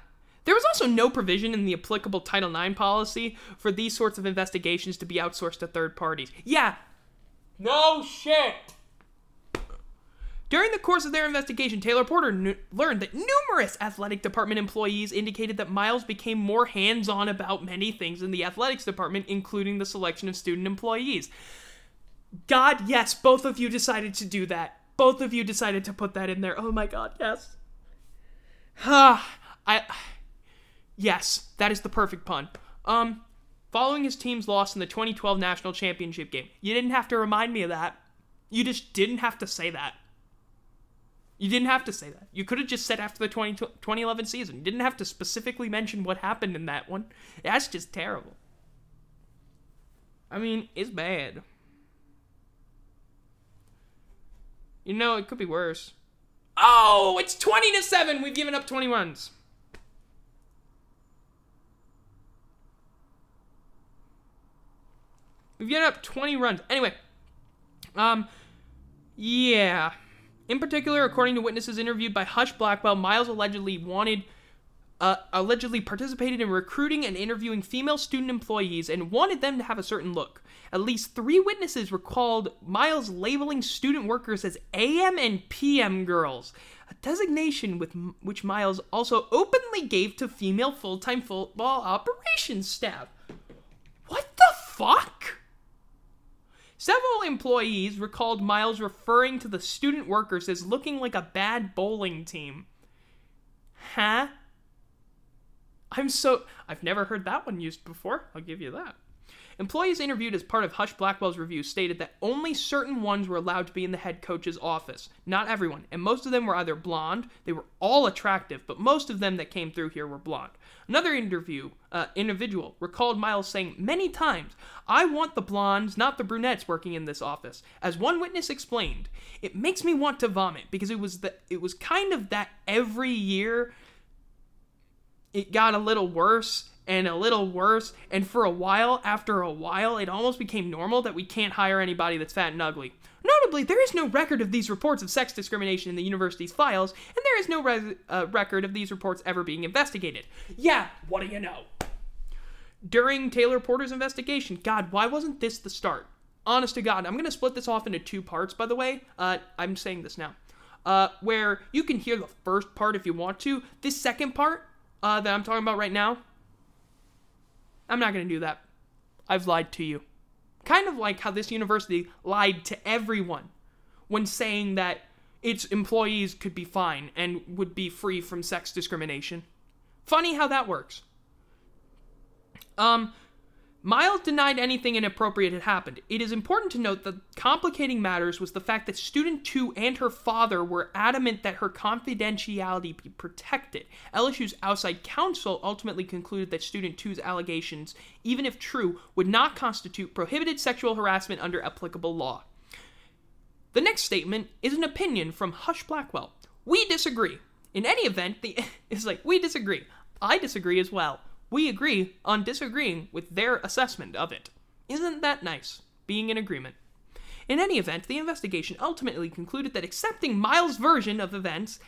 There was also no provision in the applicable Title IX policy for these sorts of investigations to be outsourced to third parties. Yeah. No shit. During the course of their investigation, Taylor Porter learned that numerous athletic department employees indicated that Miles became more hands-on about many things in the athletics department, including the selection of student employees. God, yes, both of you decided to do that. Both of you decided to put that in there. Oh my god, yes. Yes, that is the perfect pun. Following his team's loss in the 2012 National Championship game. You didn't have to remind me of that. You just didn't have to say that. You didn't have to say that. You could have just said after the 2011 season. You didn't have to specifically mention what happened in that one. That's just terrible. I mean, it's bad. You know, it could be worse. Oh, it's 20-7. We've given up 20 runs. We've given up 20 runs. Anyway, yeah. In particular, according to witnesses interviewed by Husch Blackwell, Miles allegedly participated in recruiting and interviewing female student employees and wanted them to have a certain look. At least three witnesses recalled Miles labeling student workers as AM and PM girls, a designation with which Miles also openly gave to female full-time football operations staff. What the fuck? Several employees recalled Miles referring to the student workers as looking like a bad bowling team. Huh? I've never heard that one used before. I'll give you that. Employees interviewed as part of Husch Blackwell's review stated that only certain ones were allowed to be in the head coach's office. Not everyone. And most of them were either blonde. They were all attractive, but most of them that came through here were blonde. Another individual recalled Miles saying many times, "I want the blondes, not the brunettes working in this office." As one witness explained, "It makes me want to vomit because it was kind of that every year it got a little worse and a little worse, and for a while, after a while, it almost became normal that we can't hire anybody that's fat and ugly." Notably, there is no record of these reports of sex discrimination in the university's files, and there is no record of these reports ever being investigated. Yeah, what do you know? During Taylor Porter's investigation, God, why wasn't this the start? Honest to God, I'm going to split this off into two parts, by the way. I'm saying this now. Where you can hear the first part if you want to. This second part that I'm talking about right now, I'm not going to do that. I've lied to you. Kind of like how this university lied to everyone when saying that its employees could be fine and would be free from sex discrimination. Funny how that works. Miles denied anything inappropriate had happened. It is important to note that complicating matters was the fact that student 2 and her father were adamant that her confidentiality be protected. LSU's outside counsel ultimately concluded that student 2's allegations, even if true, would not constitute prohibited sexual harassment under applicable law. The next statement is an opinion from Husch Blackwell. "We disagree. In any event, we disagree. I disagree as well. We agree on disagreeing with their assessment of it." Isn't that nice, being in agreement? "In any event, the investigation ultimately concluded that accepting Miles' version of events,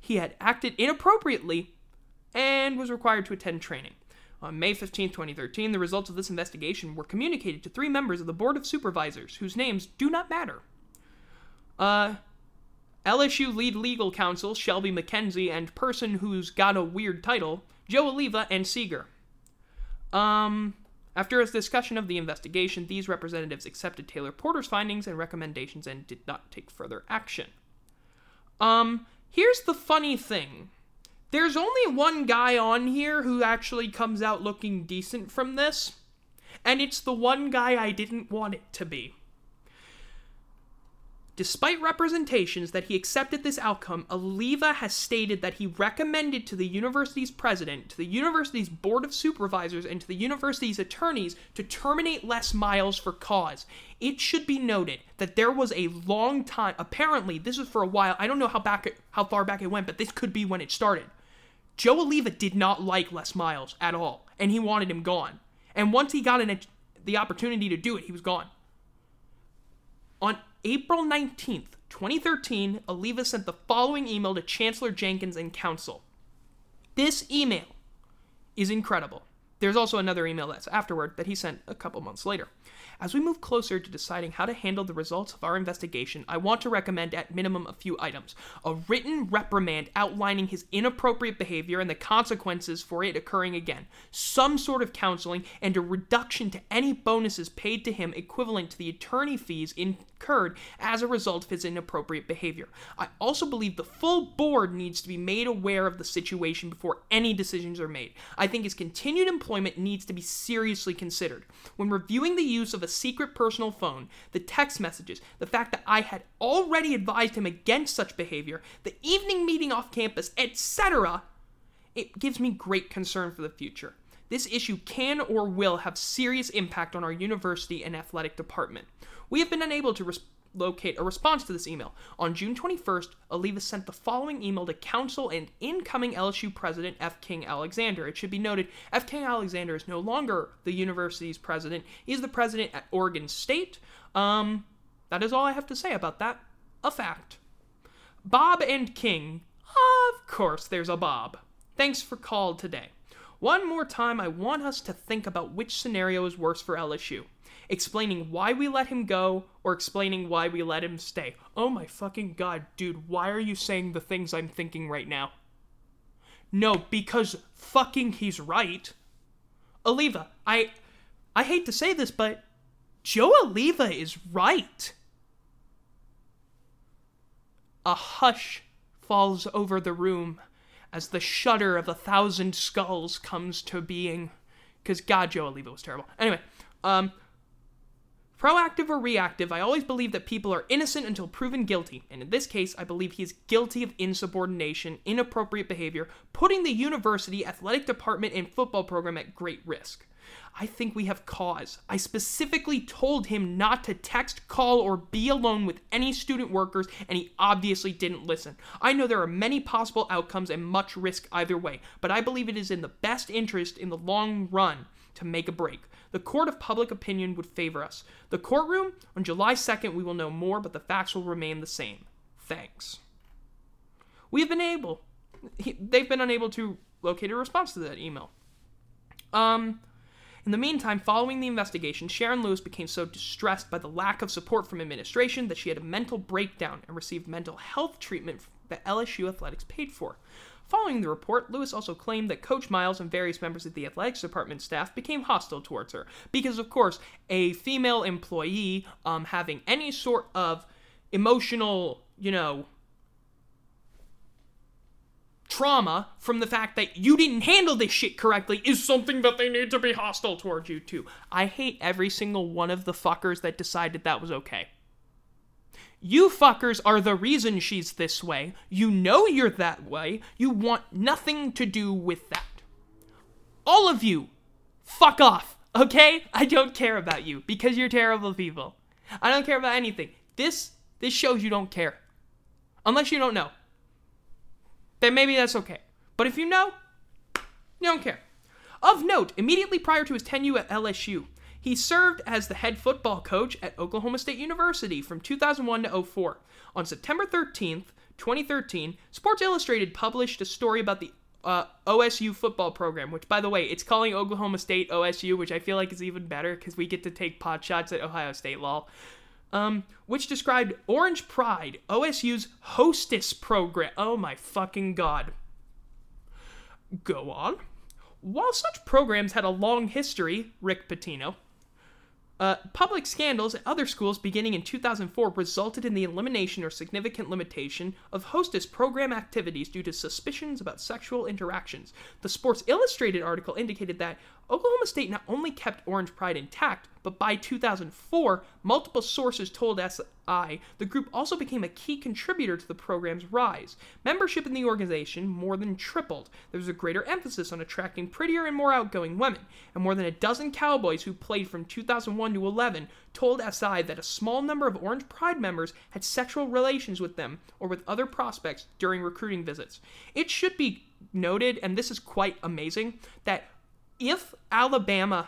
he had acted inappropriately and was required to attend training. On May 15, 2013, the results of this investigation were communicated to 3 members of the Board of Supervisors, whose names do not matter. LSU lead legal counsel Shelby McKenzie and person who's got a weird title, Joe Oliva and Seeger. After a discussion of the investigation, these representatives accepted Taylor Porter's findings and recommendations and did not take further action." Here's the funny thing. There's only one guy on here who actually comes out looking decent from this, and it's the one guy I didn't want it to be. Despite representations that he accepted this outcome, Oliva has stated that he recommended to the university's president, to the university's board of supervisors, and to the university's attorneys to terminate Les Miles for cause. It should be noted that there was a long time, apparently, this was for a while, I don't know how far back it went, but this could be when it started. Joe Oliva did not like Les Miles at all, and he wanted him gone. And once he got the opportunity to do it, he was gone. On April 19th, 2013, Oliva sent the following email to Chancellor Jenkins and Council. This email is incredible. There's also another email that's afterward that he sent a couple months later. "As we move closer to deciding how to handle the results of our investigation, I want to recommend at minimum a few items. A written reprimand outlining his inappropriate behavior and the consequences for it occurring again. Some sort of counseling and a reduction to any bonuses paid to him equivalent to the attorney fees incurred as a result of his inappropriate behavior. I also believe the full board needs to be made aware of the situation before any decisions are made. I think his continued employment employment needs to be seriously considered. When reviewing the use of a secret personal phone, the text messages, the fact that I had already advised him against such behavior, the evening meeting off campus, etc., it gives me great concern for the future. This issue can or will have serious impact on our university and athletic department. We have been unable to locate a response to this email. On June 21st, Oliva sent the following email to council and incoming LSU president F. King Alexander. It should be noted, F. King Alexander is no longer the university's president. He's the president at Oregon State. That is all I have to say about that. A fact. Bob and King. Of course there's a Bob. Thanks for call today. One more time, I want us to think about which scenario is worse for LSU. Explaining why we let him go, or explaining why we let him stay. Oh my fucking god, dude, why are you saying the things I'm thinking right now? No, because fucking he's right. Oliva, I hate to say this, but Joe Oliva is right. A hush falls over the room as the shudder of 1,000 skulls comes to being. Because, God, Joe Oliva was terrible. Anyway, proactive or reactive, I always believe that people are innocent until proven guilty. And in this case, I believe he is guilty of insubordination, inappropriate behavior, putting the university, athletic department, and football program at great risk. I think we have cause. I specifically told him not to text, call, or be alone with any student workers, and he obviously didn't listen. I know there are many possible outcomes and much risk either way, but I believe it is in the best interest in the long run to make a break. The court of public opinion would favor us. The courtroom? On July 2nd, we will know more, but the facts will remain the same. Thanks. They've been unable to locate a response to that email. In the meantime, following the investigation, Sharon Lewis became so distressed by the lack of support from administration that she had a mental breakdown and received mental health treatment that LSU athletics paid for. Following the report, Lewis also claimed that Coach Miles and various members of the athletics department staff became hostile towards her, because, of course, a female employee having any sort of emotional, trauma from the fact that you didn't handle this shit correctly is something that they need to be hostile towards you too. I hate every single one of the fuckers that decided that was okay. You fuckers are the reason she's this way. You know you're that way. You want nothing to do with that. All of you, fuck off, okay? I don't care about you because you're terrible people. I don't care about anything. This shows you don't care. Unless you don't know. Then maybe that's okay. But if you know, you don't care. Of note, immediately prior to his tenure at LSU, he served as the head football coach at Oklahoma State University from 2001 to 2004. On September 13th, 2013, Sports Illustrated published a story about the OSU football program, which, by the way, it's calling Oklahoma State OSU, which I feel like is even better because we get to take pot shots at Ohio State, lol. Which described Orange Pride, OSU's hostess program. Oh my fucking god. Go on. While such programs had a long history, Rick Pitino, public scandals at other schools beginning in 2004 resulted in the elimination or significant limitation of hostess program activities due to suspicions about sexual interactions. The Sports Illustrated article indicated that Oklahoma State not only kept Orange Pride intact, but by 2004, multiple sources told SI the group also became a key contributor to the program's rise. Membership in the organization more than tripled. There was a greater emphasis on attracting prettier and more outgoing women, and more than a dozen Cowboys who played from 2001 to 11 told SI that a small number of Orange Pride members had sexual relations with them or with other prospects during recruiting visits. It should be noted, and this is quite amazing, that if Oklahoma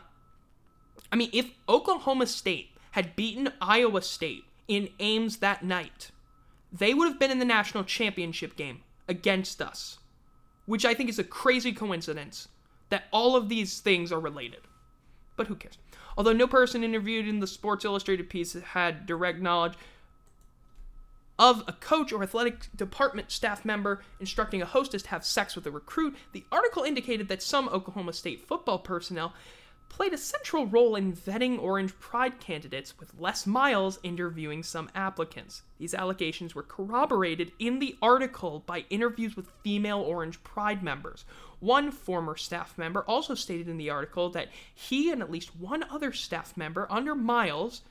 State had beaten Iowa State in Ames that night, they would have been in the national championship game against us, which I think is a crazy coincidence that all of these things are related. But who cares? Although no person interviewed in the Sports Illustrated piece had direct knowledge of a coach or athletic department staff member instructing a hostess to have sex with a recruit, the article indicated that some Oklahoma State football personnel played a central role in vetting Orange Pride candidates, with Les Miles interviewing some applicants. These allegations were corroborated in the article by interviews with female Orange Pride members. One former staff member also stated in the article that he and at least one other staff member under Miles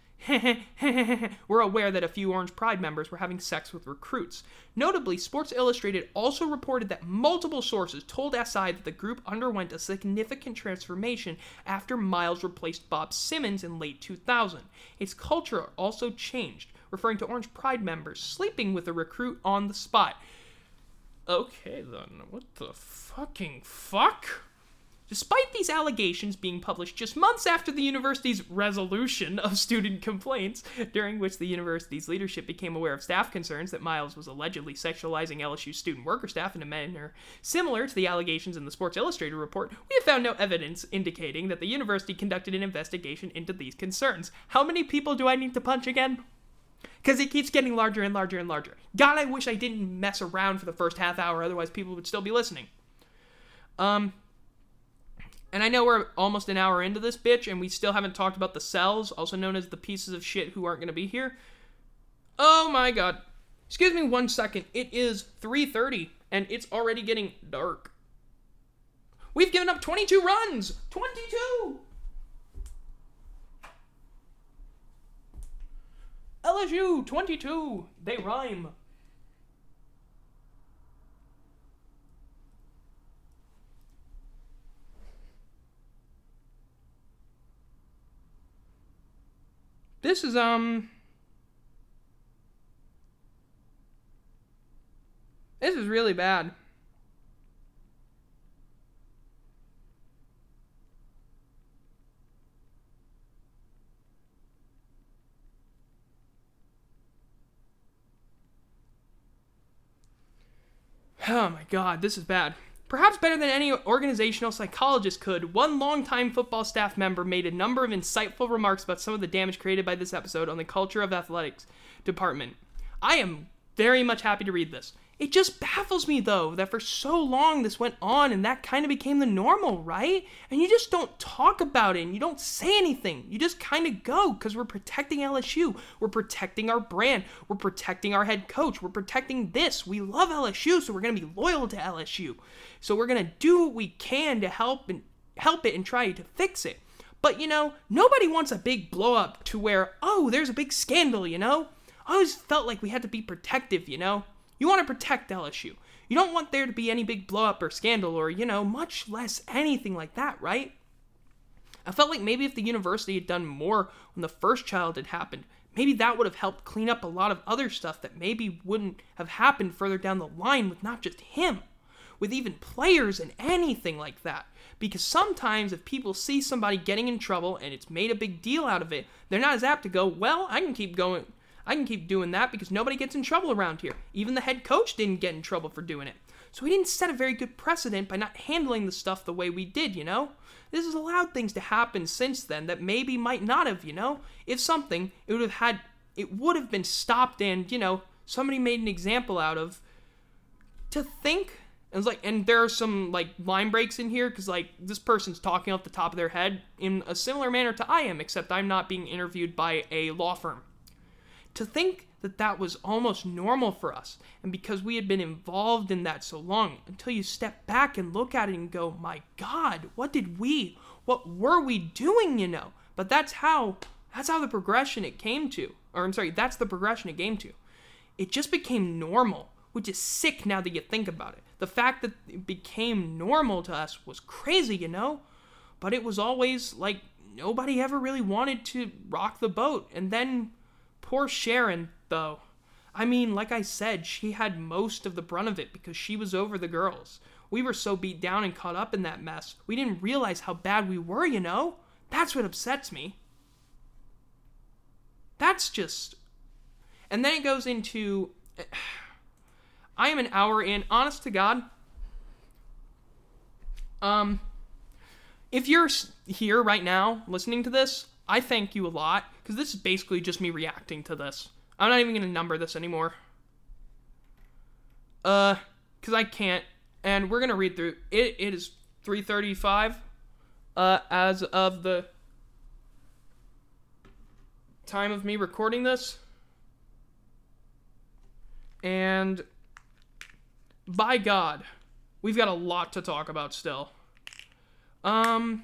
were aware that a few Orange Pride members were having sex with recruits. Notably, Sports Illustrated also reported that multiple sources told SI that the group underwent a significant transformation after Miles replaced Bob Simmons in late 2000. Its culture also changed, referring to Orange Pride members sleeping with a recruit on the spot. Okay then, what the fucking fuck? Despite these allegations being published just months after the university's resolution of student complaints, during which the university's leadership became aware of staff concerns that Miles was allegedly sexualizing LSU student worker staff in a manner similar to the allegations in the Sports Illustrated report, we have found no evidence indicating that the university conducted an investigation into these concerns. How many people do I need to punch again? Because it keeps getting larger and larger and larger. God, I wish I didn't mess around for the first half hour, otherwise people would still be listening. And I know we're almost an hour into this bitch, and we still haven't talked about the cells, also known as the pieces of shit who aren't going to be here. Oh my god. Excuse me one second. It is 3:30, and it's already getting dark. We've given up 22 runs! 22! LSU, 22! They rhyme. This is, this is really bad. Oh my god, this is bad. Perhaps better than any organizational psychologist could, one longtime football staff member made a number of insightful remarks about some of the damage created by this episode on the culture of athletics department. I am very much happy to read this. It just baffles me, though, that for so long this went on and that kind of became the normal, right? And you just don't talk about it and you don't say anything. You just kind of go because we're protecting LSU. We're protecting our brand. We're protecting our head coach. We're protecting this. We love LSU, so we're going to be loyal to LSU. So we're going to do what we can to help it and try to fix it. But, you know, nobody wants a big blow up to where, oh, there's a big scandal, you know? I always felt like we had to be protective, you know? You want to protect LSU. You don't want there to be any big blow-up or scandal or, you know, much less anything like that, right? I felt like maybe if the university had done more when the first child had happened, maybe that would have helped clean up a lot of other stuff that maybe wouldn't have happened further down the line with not just him, with even players and anything like that. Because sometimes if people see somebody getting in trouble and it's made a big deal out of it, they're not as apt to go, well, I can keep going. I can keep doing that because nobody gets in trouble around here. Even the head coach didn't get in trouble for doing it. So we didn't set a very good precedent by not handling the stuff the way we did, you know? This has allowed things to happen since then that maybe might not have, you know? If something, it would have been stopped and, you know, somebody made an example out of. To think, and there are some, line breaks in here because, this person's talking off the top of their head in a similar manner to I am, except I'm not being interviewed by a law firm. To think that that was almost normal for us, and because we had been involved in that so long, until you step back and look at it and go, my God, what were we doing, you know? But that's how the progression it came to, that's the progression it came to. It just became normal, which is sick now that you think about it. The fact that it became normal to us was crazy, you know? But it was always, nobody ever really wanted to rock the boat, and then... Poor Sharon, though. I mean, like I said, she had most of the brunt of it because she was over the girls. We were so beat down and caught up in that mess, we didn't realize how bad we were, you know? That's what upsets me. That's just... And then it goes into... I am an hour in, honest to God. If you're here right now, listening to this, I thank you a lot, because this is basically just me reacting to this. I'm not even going to number this anymore. Because I can't, and we're going to read through, it is 3:35, as of the time of me recording this. And by God, we've got a lot to talk about still. Because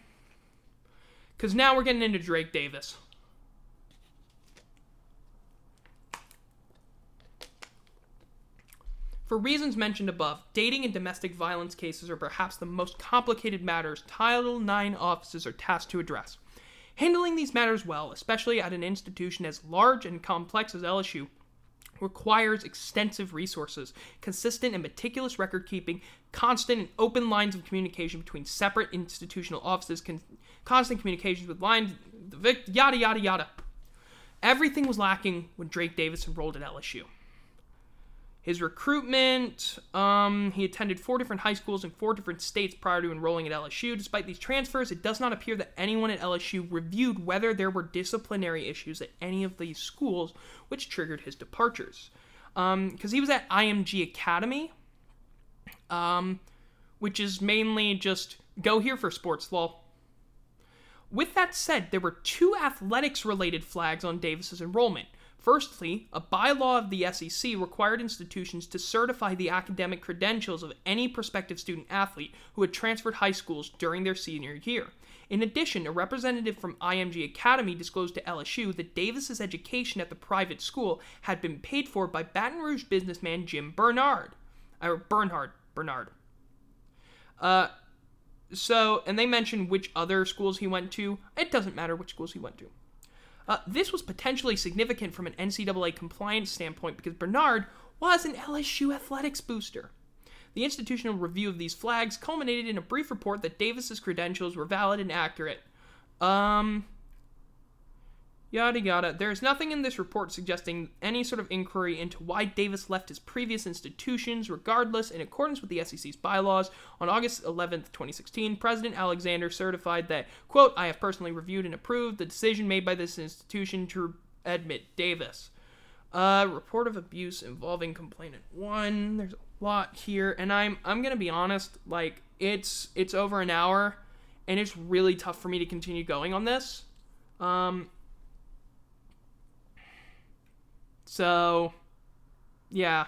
now we're getting into Drake Davis. For reasons mentioned above, dating and domestic violence cases are perhaps the most complicated matters Title IX offices are tasked to address. Handling these matters well, especially at an institution as large and complex as LSU, requires extensive resources, consistent and meticulous record-keeping, constant and open lines of communication between separate institutional offices, constant communications with lines, yada, yada, yada. Everything was lacking when Drake Davis enrolled at LSU. His recruitment, he attended 4 different high schools in 4 different states prior to enrolling at LSU. Despite these transfers, it does not appear that anyone at LSU reviewed whether there were disciplinary issues at any of these schools, which triggered his departures. Because he was at IMG Academy, which is mainly just go here for sports law. With that said, there were 2 athletics-related flags on Davis's enrollment. Firstly, a bylaw of the SEC required institutions to certify the academic credentials of any prospective student-athlete who had transferred high schools during their senior year. In addition, a representative from IMG Academy disclosed to LSU that Davis's education at the private school had been paid for by Baton Rouge businessman Jim Bernard. And they mentioned which other schools he went to. It doesn't matter which schools he went to. This was potentially significant from an NCAA compliance standpoint because Bernard was an LSU athletics booster. The institutional review of these flags culminated in a brief report that Davis's credentials were valid and accurate. Yada yada. There is nothing in this report suggesting any sort of inquiry into why Davis left his previous institutions. Regardless, in accordance with the SEC's bylaws, on August 11th, 2016, President Alexander certified that, quote, "I have personally reviewed and approved the decision made by this institution to admit Davis." Report of abuse involving complainant 1. There's a lot here, and I'm gonna be honest. Like it's over an hour, and it's really tough for me to continue going on this. So, yeah,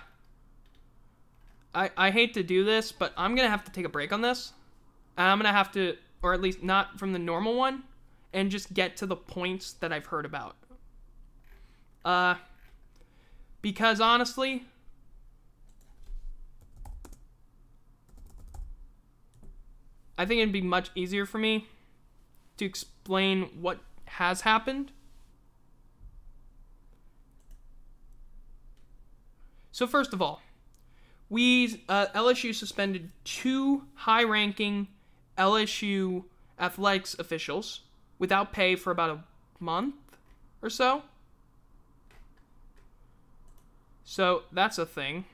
I hate to do this, but I'm going to have to take a break on this, and I'm going to have to, or at least not from the normal one, and just get to the points that I've heard about. Because honestly, I think it'd be much easier for me to explain what has happened. So first of all, LSU suspended 2 high-ranking LSU athletics officials without pay for about a month or so. So that's a thing.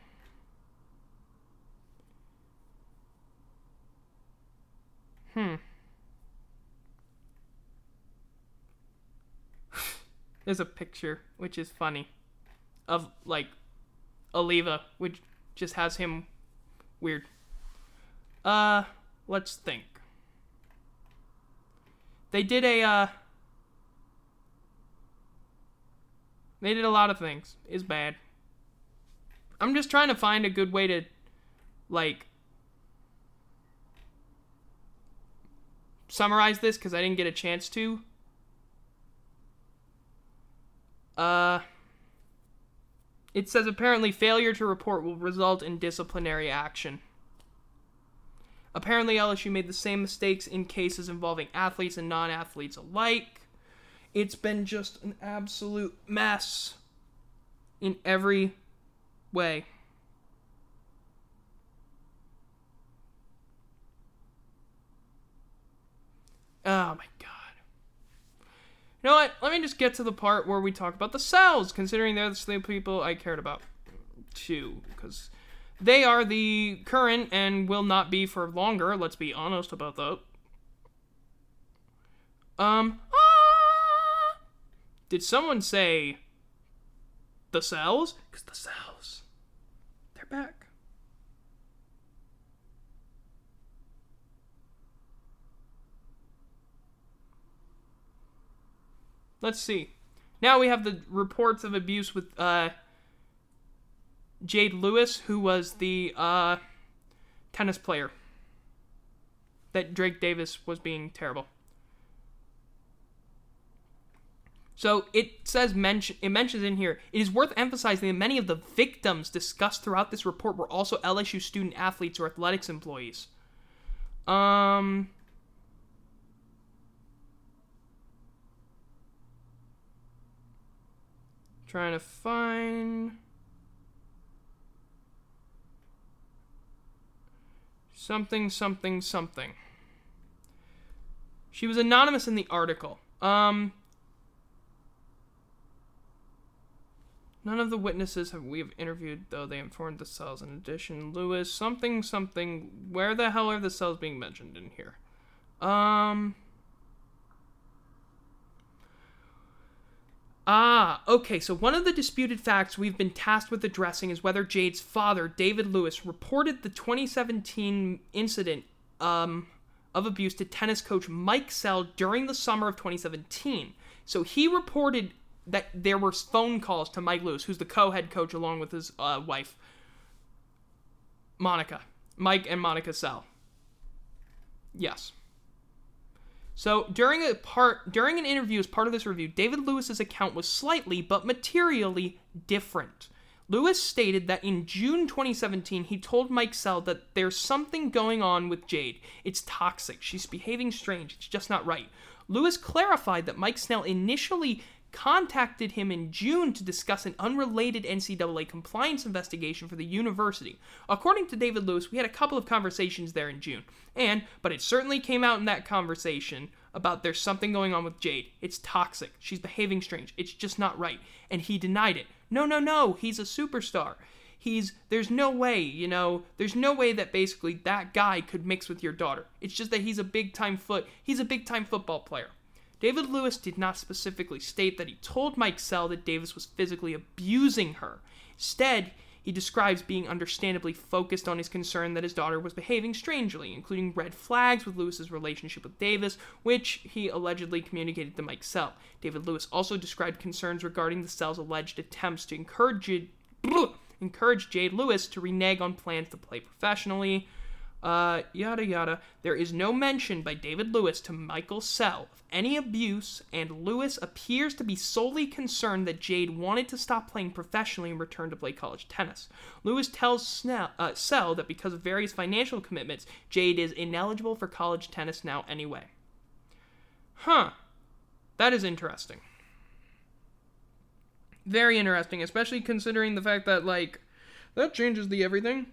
There's a picture, which is funny, of, like, Oliva, which just has him weird. Let's think. They did a lot of things. It's bad. I'm just trying to find a good way to, like, summarize this, because I didn't get a chance to. It says apparently failure to report will result in disciplinary action. Apparently LSU made the same mistakes in cases involving athletes and non-athletes alike. It's been just an absolute mess in every way. Oh my God. You know what? Let me just get to the part where we talk about the cells, considering they're the people I cared about, too. Because they are the current and will not be for longer. Let's be honest about that. Did someone say the cells? Because the cells, they're back. Let's see. Now we have the reports of abuse with Jade Lewis, who was the tennis player that Drake Davis was being terrible. So it says, it mentions in here, it is worth emphasizing that many of the victims discussed throughout this report were also LSU student athletes or athletics employees. Trying to find something. She was anonymous in the article. None of the witnesses we have interviewed, though they informed the cells. In addition, Lewis, where the hell are the cells being mentioned in here? Okay, so one of the disputed facts we've been tasked with addressing is whether Jade's father, David Lewis, reported the 2017 incident of abuse to tennis coach Mike Sell during the summer of 2017. So he reported that there were phone calls to Mike Lewis, who's the co-head coach along with his wife, Monica. Mike and Monica Sell. Yes. So, during an interview as part of this review, David Lewis's account was slightly, but materially, different. Lewis stated that in June 2017, he told Mike Sell that there's something going on with Jade. It's toxic. She's behaving strange. It's just not right. Lewis clarified that Mike Snell initially contacted him in June to discuss an unrelated NCAA compliance investigation for the university. According to David Lewis, we had a couple of conversations there in June, but it certainly came out in that conversation about there's something going on with Jade. It's toxic. She's behaving strange. It's just not right. And he denied it. No, he's a superstar. There's no way, there's no way that basically that guy could mix with your daughter. It's just that he's a big-time football player. David Lewis did not specifically state that he told Mike Sell that Davis was physically abusing her. Instead, he describes being understandably focused on his concern that his daughter was behaving strangely, including red flags with Lewis's relationship with Davis, which he allegedly communicated to Mike Sell. David Lewis also described concerns regarding the Sell's alleged attempts to encourage Jade Lewis to renege on plans to play professionally. Yada yada. There is no mention by David Lewis to Michael Sell of any abuse, and Lewis appears to be solely concerned that Jade wanted to stop playing professionally and return to play college tennis. Lewis tells Sell that because of various financial commitments, Jade is ineligible for college tennis now anyway. That is interesting. Very interesting, especially considering the fact that, that changes everything.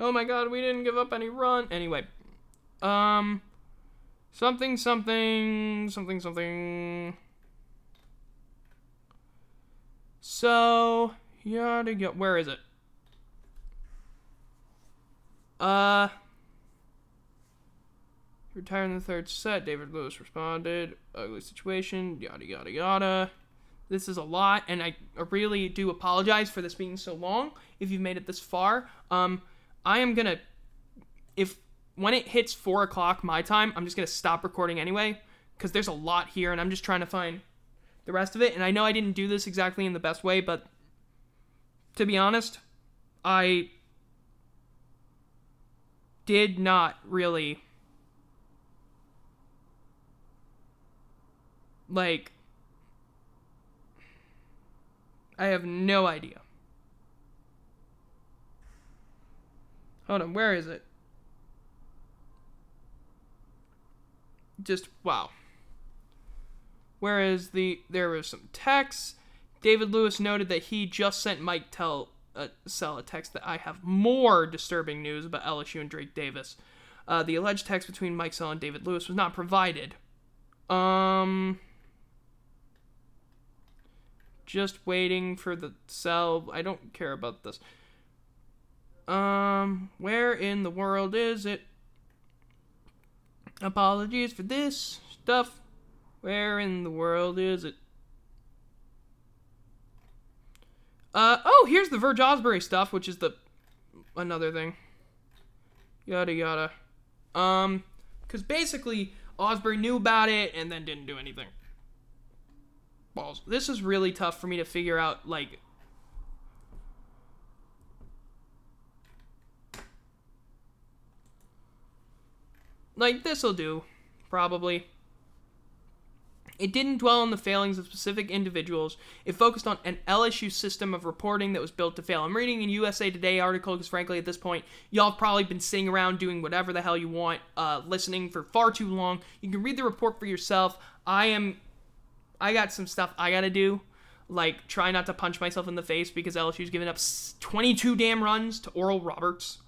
Oh my god, we didn't give up any run. Anyway. So, where is it? Retired in the third set, David Lewis responded. Ugly situation, yada yada yada. This is a lot, and I really do apologize for this being so long, if you've made it this far. I am going to, when it hits 4 o'clock my time, I'm just going to stop recording anyway, because there's a lot here, and I'm just trying to find the rest of it, and I know I didn't do this exactly in the best way, but to be honest, I did not really, I have no idea. Hold on, where is it? Just, wow. Where is there was some text. David Lewis noted that he just sent Mike Sell a text that I have more disturbing news about LSU and Drake Davis. The alleged text between Mike Sell and David Lewis was not provided. Just waiting for the Sell. I don't care about this. Where in the world is it? Apologies for this stuff. Where in the world is it? Here's the Virgil Ausberry stuff, which is another thing. Yada yada. Because basically, Ausberry knew about it and then didn't do anything. Balls. This is really tough for me to figure out, like... Like, this'll do, probably. It didn't dwell on the failings of specific individuals. It focused on an LSU system of reporting that was built to fail. I'm reading a USA Today article because, frankly, at this point, y'all have probably been sitting around doing whatever the hell you want, listening for far too long. You can read the report for yourself. I got some stuff I gotta do. Like, try not to punch myself in the face because LSU's given up 22 damn runs to Oral Roberts.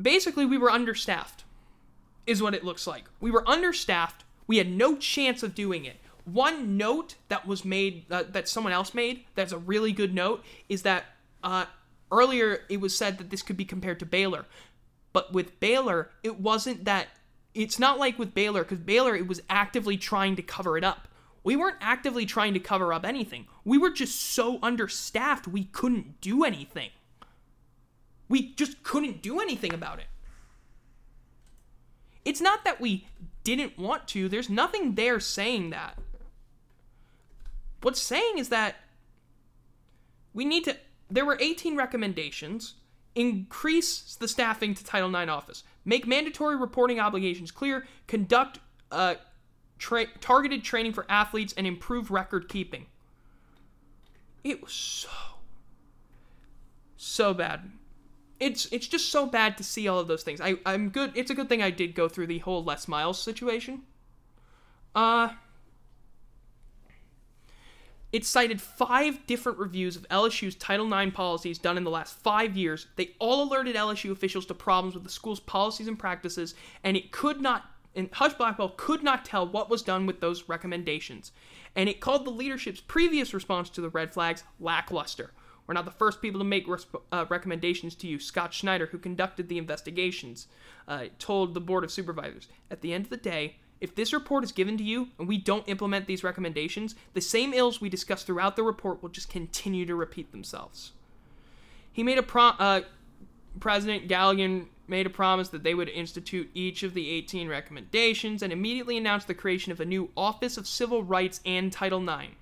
Basically, we were understaffed, is what it looks like. We were understaffed. We had no chance of doing it. One note that was made, that someone else made, that's a really good note, is that earlier it was said that this could be compared to Baylor. But with Baylor, it wasn't that... It's not like with Baylor, because Baylor, it was actively trying to cover it up. We weren't actively trying to cover up anything. We were just so understaffed, we couldn't do anything. We just couldn't do anything about it. It's not that we didn't want to. There's nothing there saying that. What's saying is that we need to... There were 18 recommendations. Increase the staffing to Title IX office. Make mandatory reporting obligations clear. Conduct targeted training for athletes and improve record keeping. It was so bad. It's just so bad to see all of those things. I'm good. It's a good thing I did go through the whole Les Miles situation. It cited 5 different reviews of LSU's Title IX policies done in the last 5 years. They all alerted LSU officials to problems with the school's policies and practices, and Husch Blackwell could not tell what was done with those recommendations. And it called the leadership's previous response to the red flags lackluster. We're not the first people to make recommendations to you. Scott Schneider, who conducted the investigations, told the Board of Supervisors, at the end of the day, if this report is given to you and we don't implement these recommendations, the same ills we discussed throughout the report will just continue to repeat themselves. He made President Galligan made a promise that they would institute each of the 18 recommendations and immediately announced the creation of a new Office of Civil Rights and Title IX.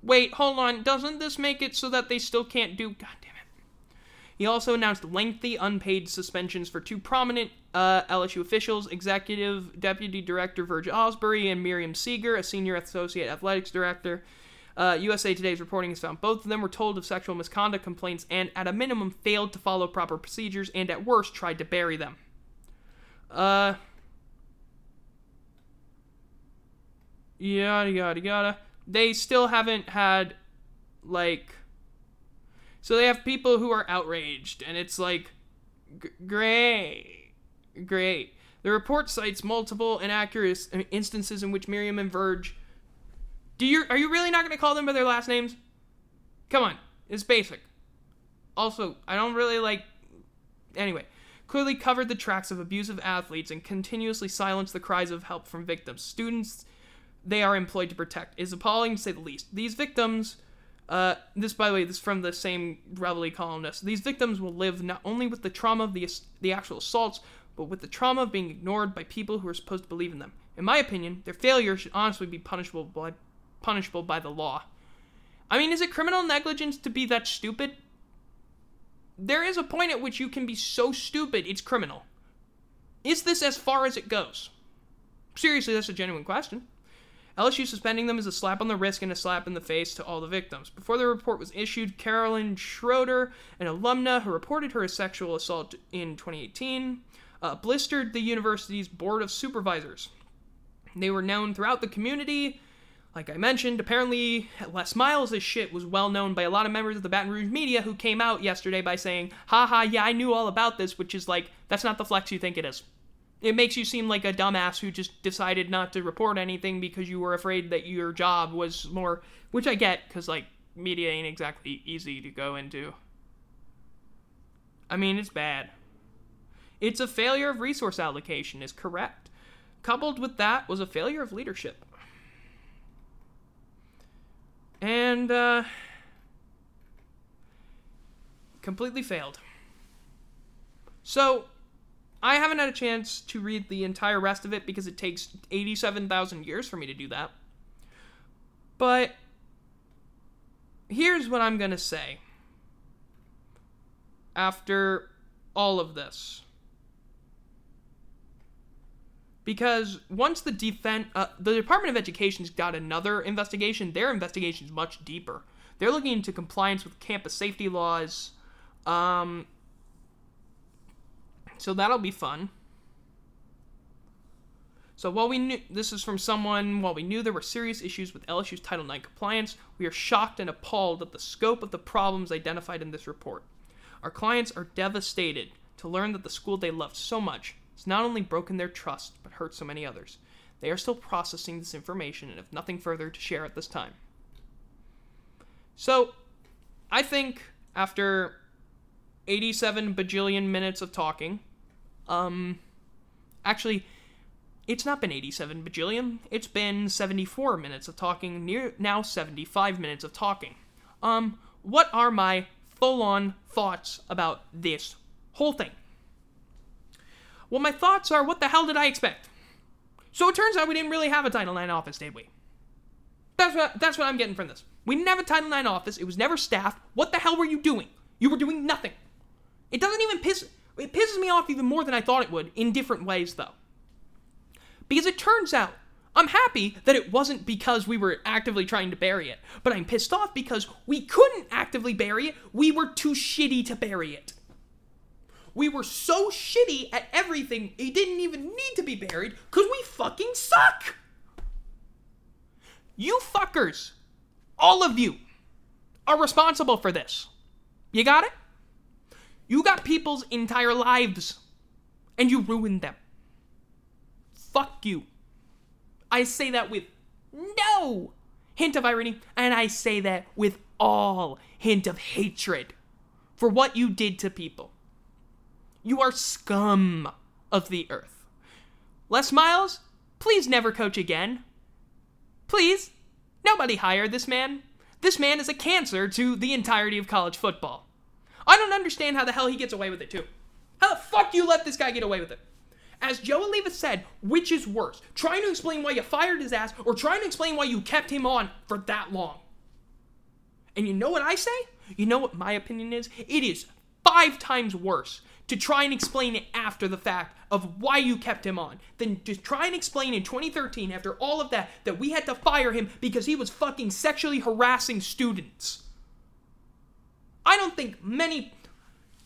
Wait, hold on, doesn't this make it so that they still can't do... God damn it. He also announced lengthy unpaid suspensions for 2 prominent LSU officials, Executive Deputy Director Virgil Ausberry and Miriam Seeger, a Senior Associate Athletics Director. USA Today's reporting has found both of them were told of sexual misconduct complaints and, at a minimum, failed to follow proper procedures and, at worst, tried to bury them. Yada, yada, yada. They still haven't had, like... So they have people who are outraged, and it's like, great. The report cites multiple inaccurate instances in which Miriam and Virg... Are you really not going to call them by their last names? Come on, it's basic. Also, I don't really like... Anyway, clearly covered the tracks of abusive athletes and continuously silenced the cries of help from victims. Students... they are employed to protect is appalling, to say the least. These victims, this, by the way, this is from the same Reveille columnist. These victims will live not only with the trauma of the actual assaults, but with the trauma of being ignored by people who are supposed to believe in them. In my opinion, their failure should honestly be punishable by the law. I mean, is it criminal negligence to be that stupid? There is a point at which you can be so stupid it's criminal. Is this as far as it goes? Seriously, that's a genuine question. LSU suspending them is a slap on the wrist and a slap in the face to all the victims. Before the report was issued, Carolyn Schroeder, an alumna who reported her sexual assault in 2018, blistered the university's board of supervisors. They were known throughout the community. Like I mentioned, apparently Les Miles' shit was well known by a lot of members of the Baton Rouge media who came out yesterday by saying, haha, yeah, I knew all about this, which is like, that's not the flex you think it is. It makes you seem like a dumbass who just decided not to report anything because you were afraid that your job was more... Which I get, because, like, media ain't exactly easy to go into. I mean, it's bad. It's a failure of resource allocation, is correct. Coupled with that was a failure of leadership. And, completely failed. So I haven't had a chance to read the entire rest of it because it takes 87,000 years for me to do that. But here's what I'm going to say after all of this. Because once the the Department of Education's got another investigation, their investigation's much deeper. They're looking into compliance with campus safety laws. So that'll be fun. So while we knew there were serious issues with LSU's Title IX compliance, we are shocked and appalled at the scope of the problems identified in this report. Our clients are devastated to learn that the school they loved so much has not only broken their trust, but hurt so many others. They are still processing this information and have nothing further to share at this time. So, I think after 87 bajillion minutes of talking, actually, it's not been 87 bajillion. It's been 74 minutes of talking, now 75 minutes of talking. What are my full-on thoughts about this whole thing? Well, my thoughts are, what the hell did I expect? So it turns out we didn't really have a Title IX office, did we? That's what I'm getting from this. We didn't have a Title IX office. It was never staffed. What the hell were you doing? You were doing nothing. It doesn't even It pisses me off even more than I thought it would, in different ways, though. Because it turns out, I'm happy that it wasn't because we were actively trying to bury it, but I'm pissed off because we couldn't actively bury it. We were too shitty to bury it. We were so shitty at everything, it didn't even need to be buried, because we fucking suck! You fuckers, all of you, are responsible for this. You got it? You got people's entire lives, and you ruined them. Fuck you. I say that with no hint of irony, and I say that with all hint of hatred for what you did to people. You are scum of the earth. Les Miles, please never coach again. Please. Nobody hire this man. This man is a cancer to the entirety of college football. I don't understand how the hell he gets away with it, too. How the fuck you let this guy get away with it? As Joe Oliva said, which is worse? Trying to explain why you fired his ass, or trying to explain why you kept him on for that long? And you know what I say? You know what my opinion is? It is 5 times worse to try and explain it after the fact of why you kept him on than to try and explain in 2013, after all of that we had to fire him because he was fucking sexually harassing students. I don't think many...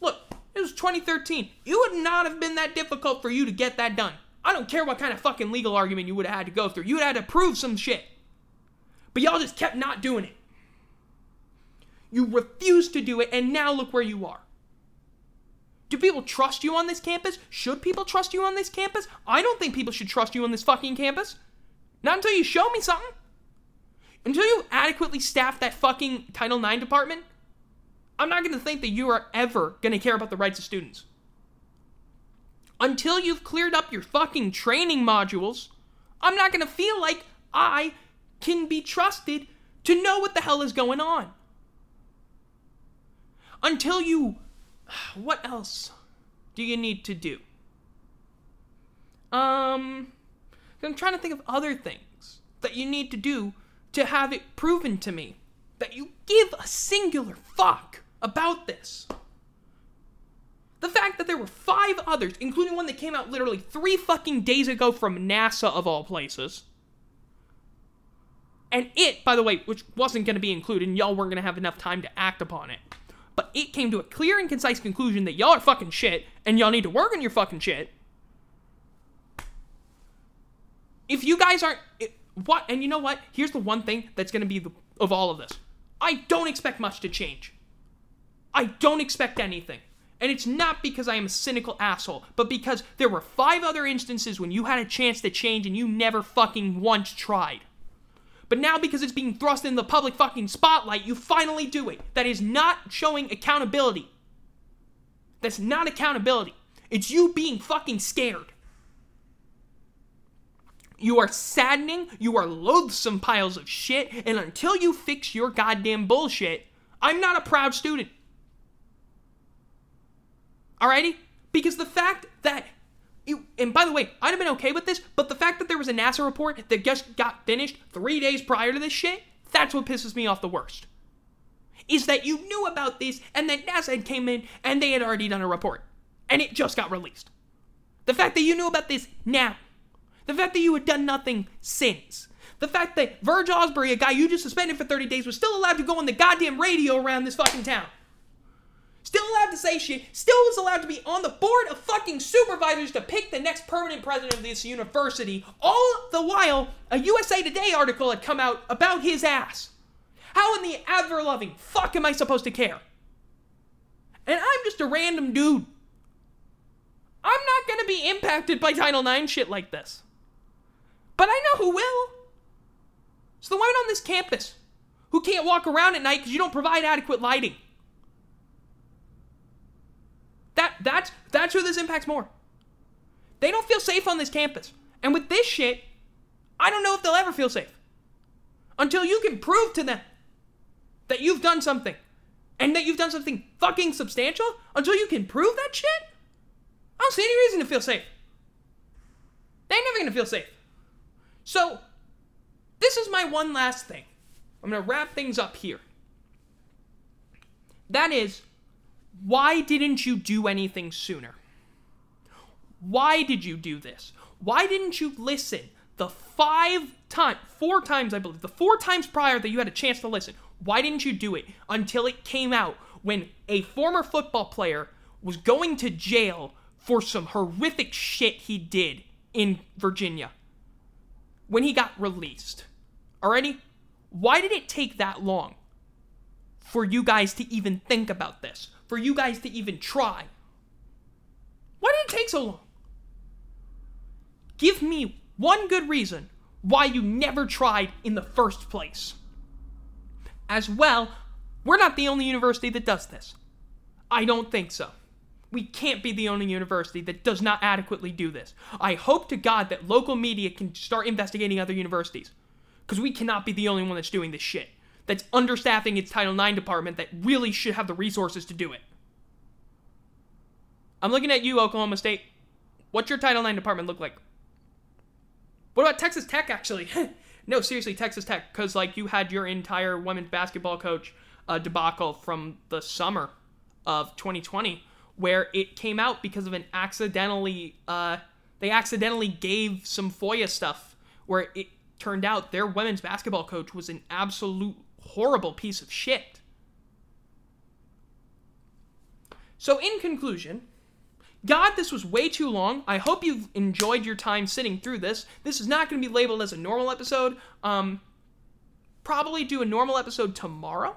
Look, it was 2013. It would not have been that difficult for you to get that done. I don't care what kind of fucking legal argument you would have had to go through. You would have had to prove some shit. But y'all just kept not doing it. You refused to do it, and now look where you are. Do people trust you on this campus? Should people trust you on this campus? I don't think people should trust you on this fucking campus. Not until you show me something. Until you adequately staff that fucking Title IX department, I'm not going to think that you are ever going to care about the rights of students. Until you've cleared up your fucking training modules, I'm not going to feel like I can be trusted to know what the hell is going on. Until you... What else do you need to do? I'm trying to think of other things that you need to do to have it proven to me that you give a singular fuck about this. The fact that there were 5 others, including one that came out literally 3 fucking days ago from NASA of all places. And it, by the way, which wasn't going to be included, and y'all weren't going to have enough time to act upon it. But it came to a clear and concise conclusion that y'all are fucking shit, and y'all need to work on your fucking shit. If you guys aren't... And you know what? Here's the one thing that's going to be of all of this. I don't expect much to change. I don't expect anything. And it's not because I am a cynical asshole, but because there were 5 other instances when you had a chance to change and you never fucking once tried. But now, because it's being thrust in the public fucking spotlight, you finally do it. That is not showing accountability. That's not accountability. It's you being fucking scared. You are saddening, you are loathsome piles of shit, and until you fix your goddamn bullshit, I'm not a proud student. Alrighty? Because the fact that... And by the way, I'd have been okay with this, but the fact that there was a NASA report that just got finished 3 days prior to this shit, that's what pisses me off the worst. Is that you knew about this, and that NASA had came in, and they had already done a report. And it just got released. The fact that you knew about this now. The fact that you had done nothing since. The fact that Virgil Ausberry, a guy you just suspended for 30 days, was still allowed to go on the goddamn radio around this fucking town. Still allowed to say shit. Still was allowed to be on the board of fucking supervisors to pick the next permanent president of this university. All the while, a USA Today article had come out about his ass. How in the ever-loving fuck am I supposed to care? And I'm just a random dude. I'm not going to be impacted by Title IX shit like this. But I know who will. It's the women on this campus who can't walk around at night because you don't provide adequate lighting. That's who this impacts more. They don't feel safe on this campus. And with this shit, I don't know if they'll ever feel safe. Until you can prove to them that you've done something. And that you've done something fucking substantial. Until you can prove that shit, I don't see any reason to feel safe. They ain't never gonna feel safe. So, this is my one last thing. I'm gonna wrap things up here. That is, why didn't you do anything sooner? Why did you do this? Why didn't you listen the four times prior that you had a chance to listen? Why didn't you do it until it came out when a former football player was going to jail for some horrific shit he did in Virginia when he got released? Alrighty? Why did it take that long for you guys to even think about this? For you guys to even try? Why did it take so long? Give me one good reason why you never tried in the first place. As well, we're not the only university that does this. I don't think so. We can't be the only university that does not adequately do this. I hope to God that local media can start investigating other universities. Because we cannot be the only one that's doing this shit. That's understaffing its Title IX department that really should have the resources to do it. I'm looking at you, Oklahoma State. What's your Title IX department look like? What about Texas Tech, actually? No, seriously, Texas Tech. Because, you had your entire women's basketball coach debacle from the summer of 2020. Where it came out because of an they accidentally gave some FOIA stuff where it turned out their women's basketball coach was an absolute horrible piece of shit. So in conclusion, God, this was way too long. I hope you've enjoyed your time sitting through this. This is not going to be labeled as a normal episode. Probably do a normal episode tomorrow.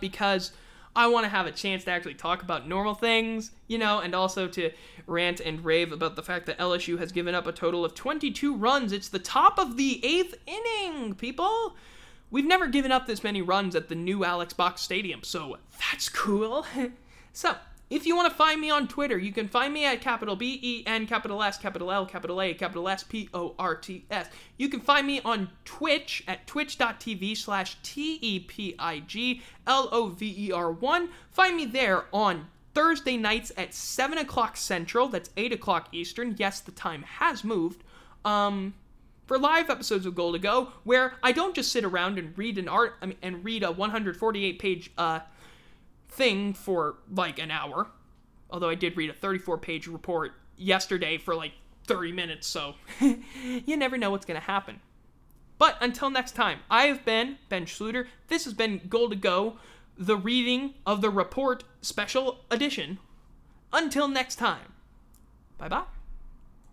Because I want to have a chance to actually talk about normal things, and also to rant and rave about the fact that LSU has given up a total of 22 runs. It's the top of the 8th inning, people. We've never given up this many runs at the new Alex Box Stadium, so that's cool. So, if you want to find me on Twitter, you can find me at capital B-E-N, capital S, capital L, capital A, capital S, P-O-R-T-S. You can find me on Twitch at twitch.tv/TEPIGLOVER1. Find me there on Thursday nights at 7 o'clock Central. That's 8 o'clock Eastern. Yes, the time has moved. For live episodes of Goal To Go, where I don't just sit around and read a 148-page, thing for an hour, although I did read a 34-page report yesterday for 30 minutes, so you never know what's going to happen. But until next time, I have been Ben Schluter. This has been Goal To Go, the reading of the report special edition. Until next time, bye-bye.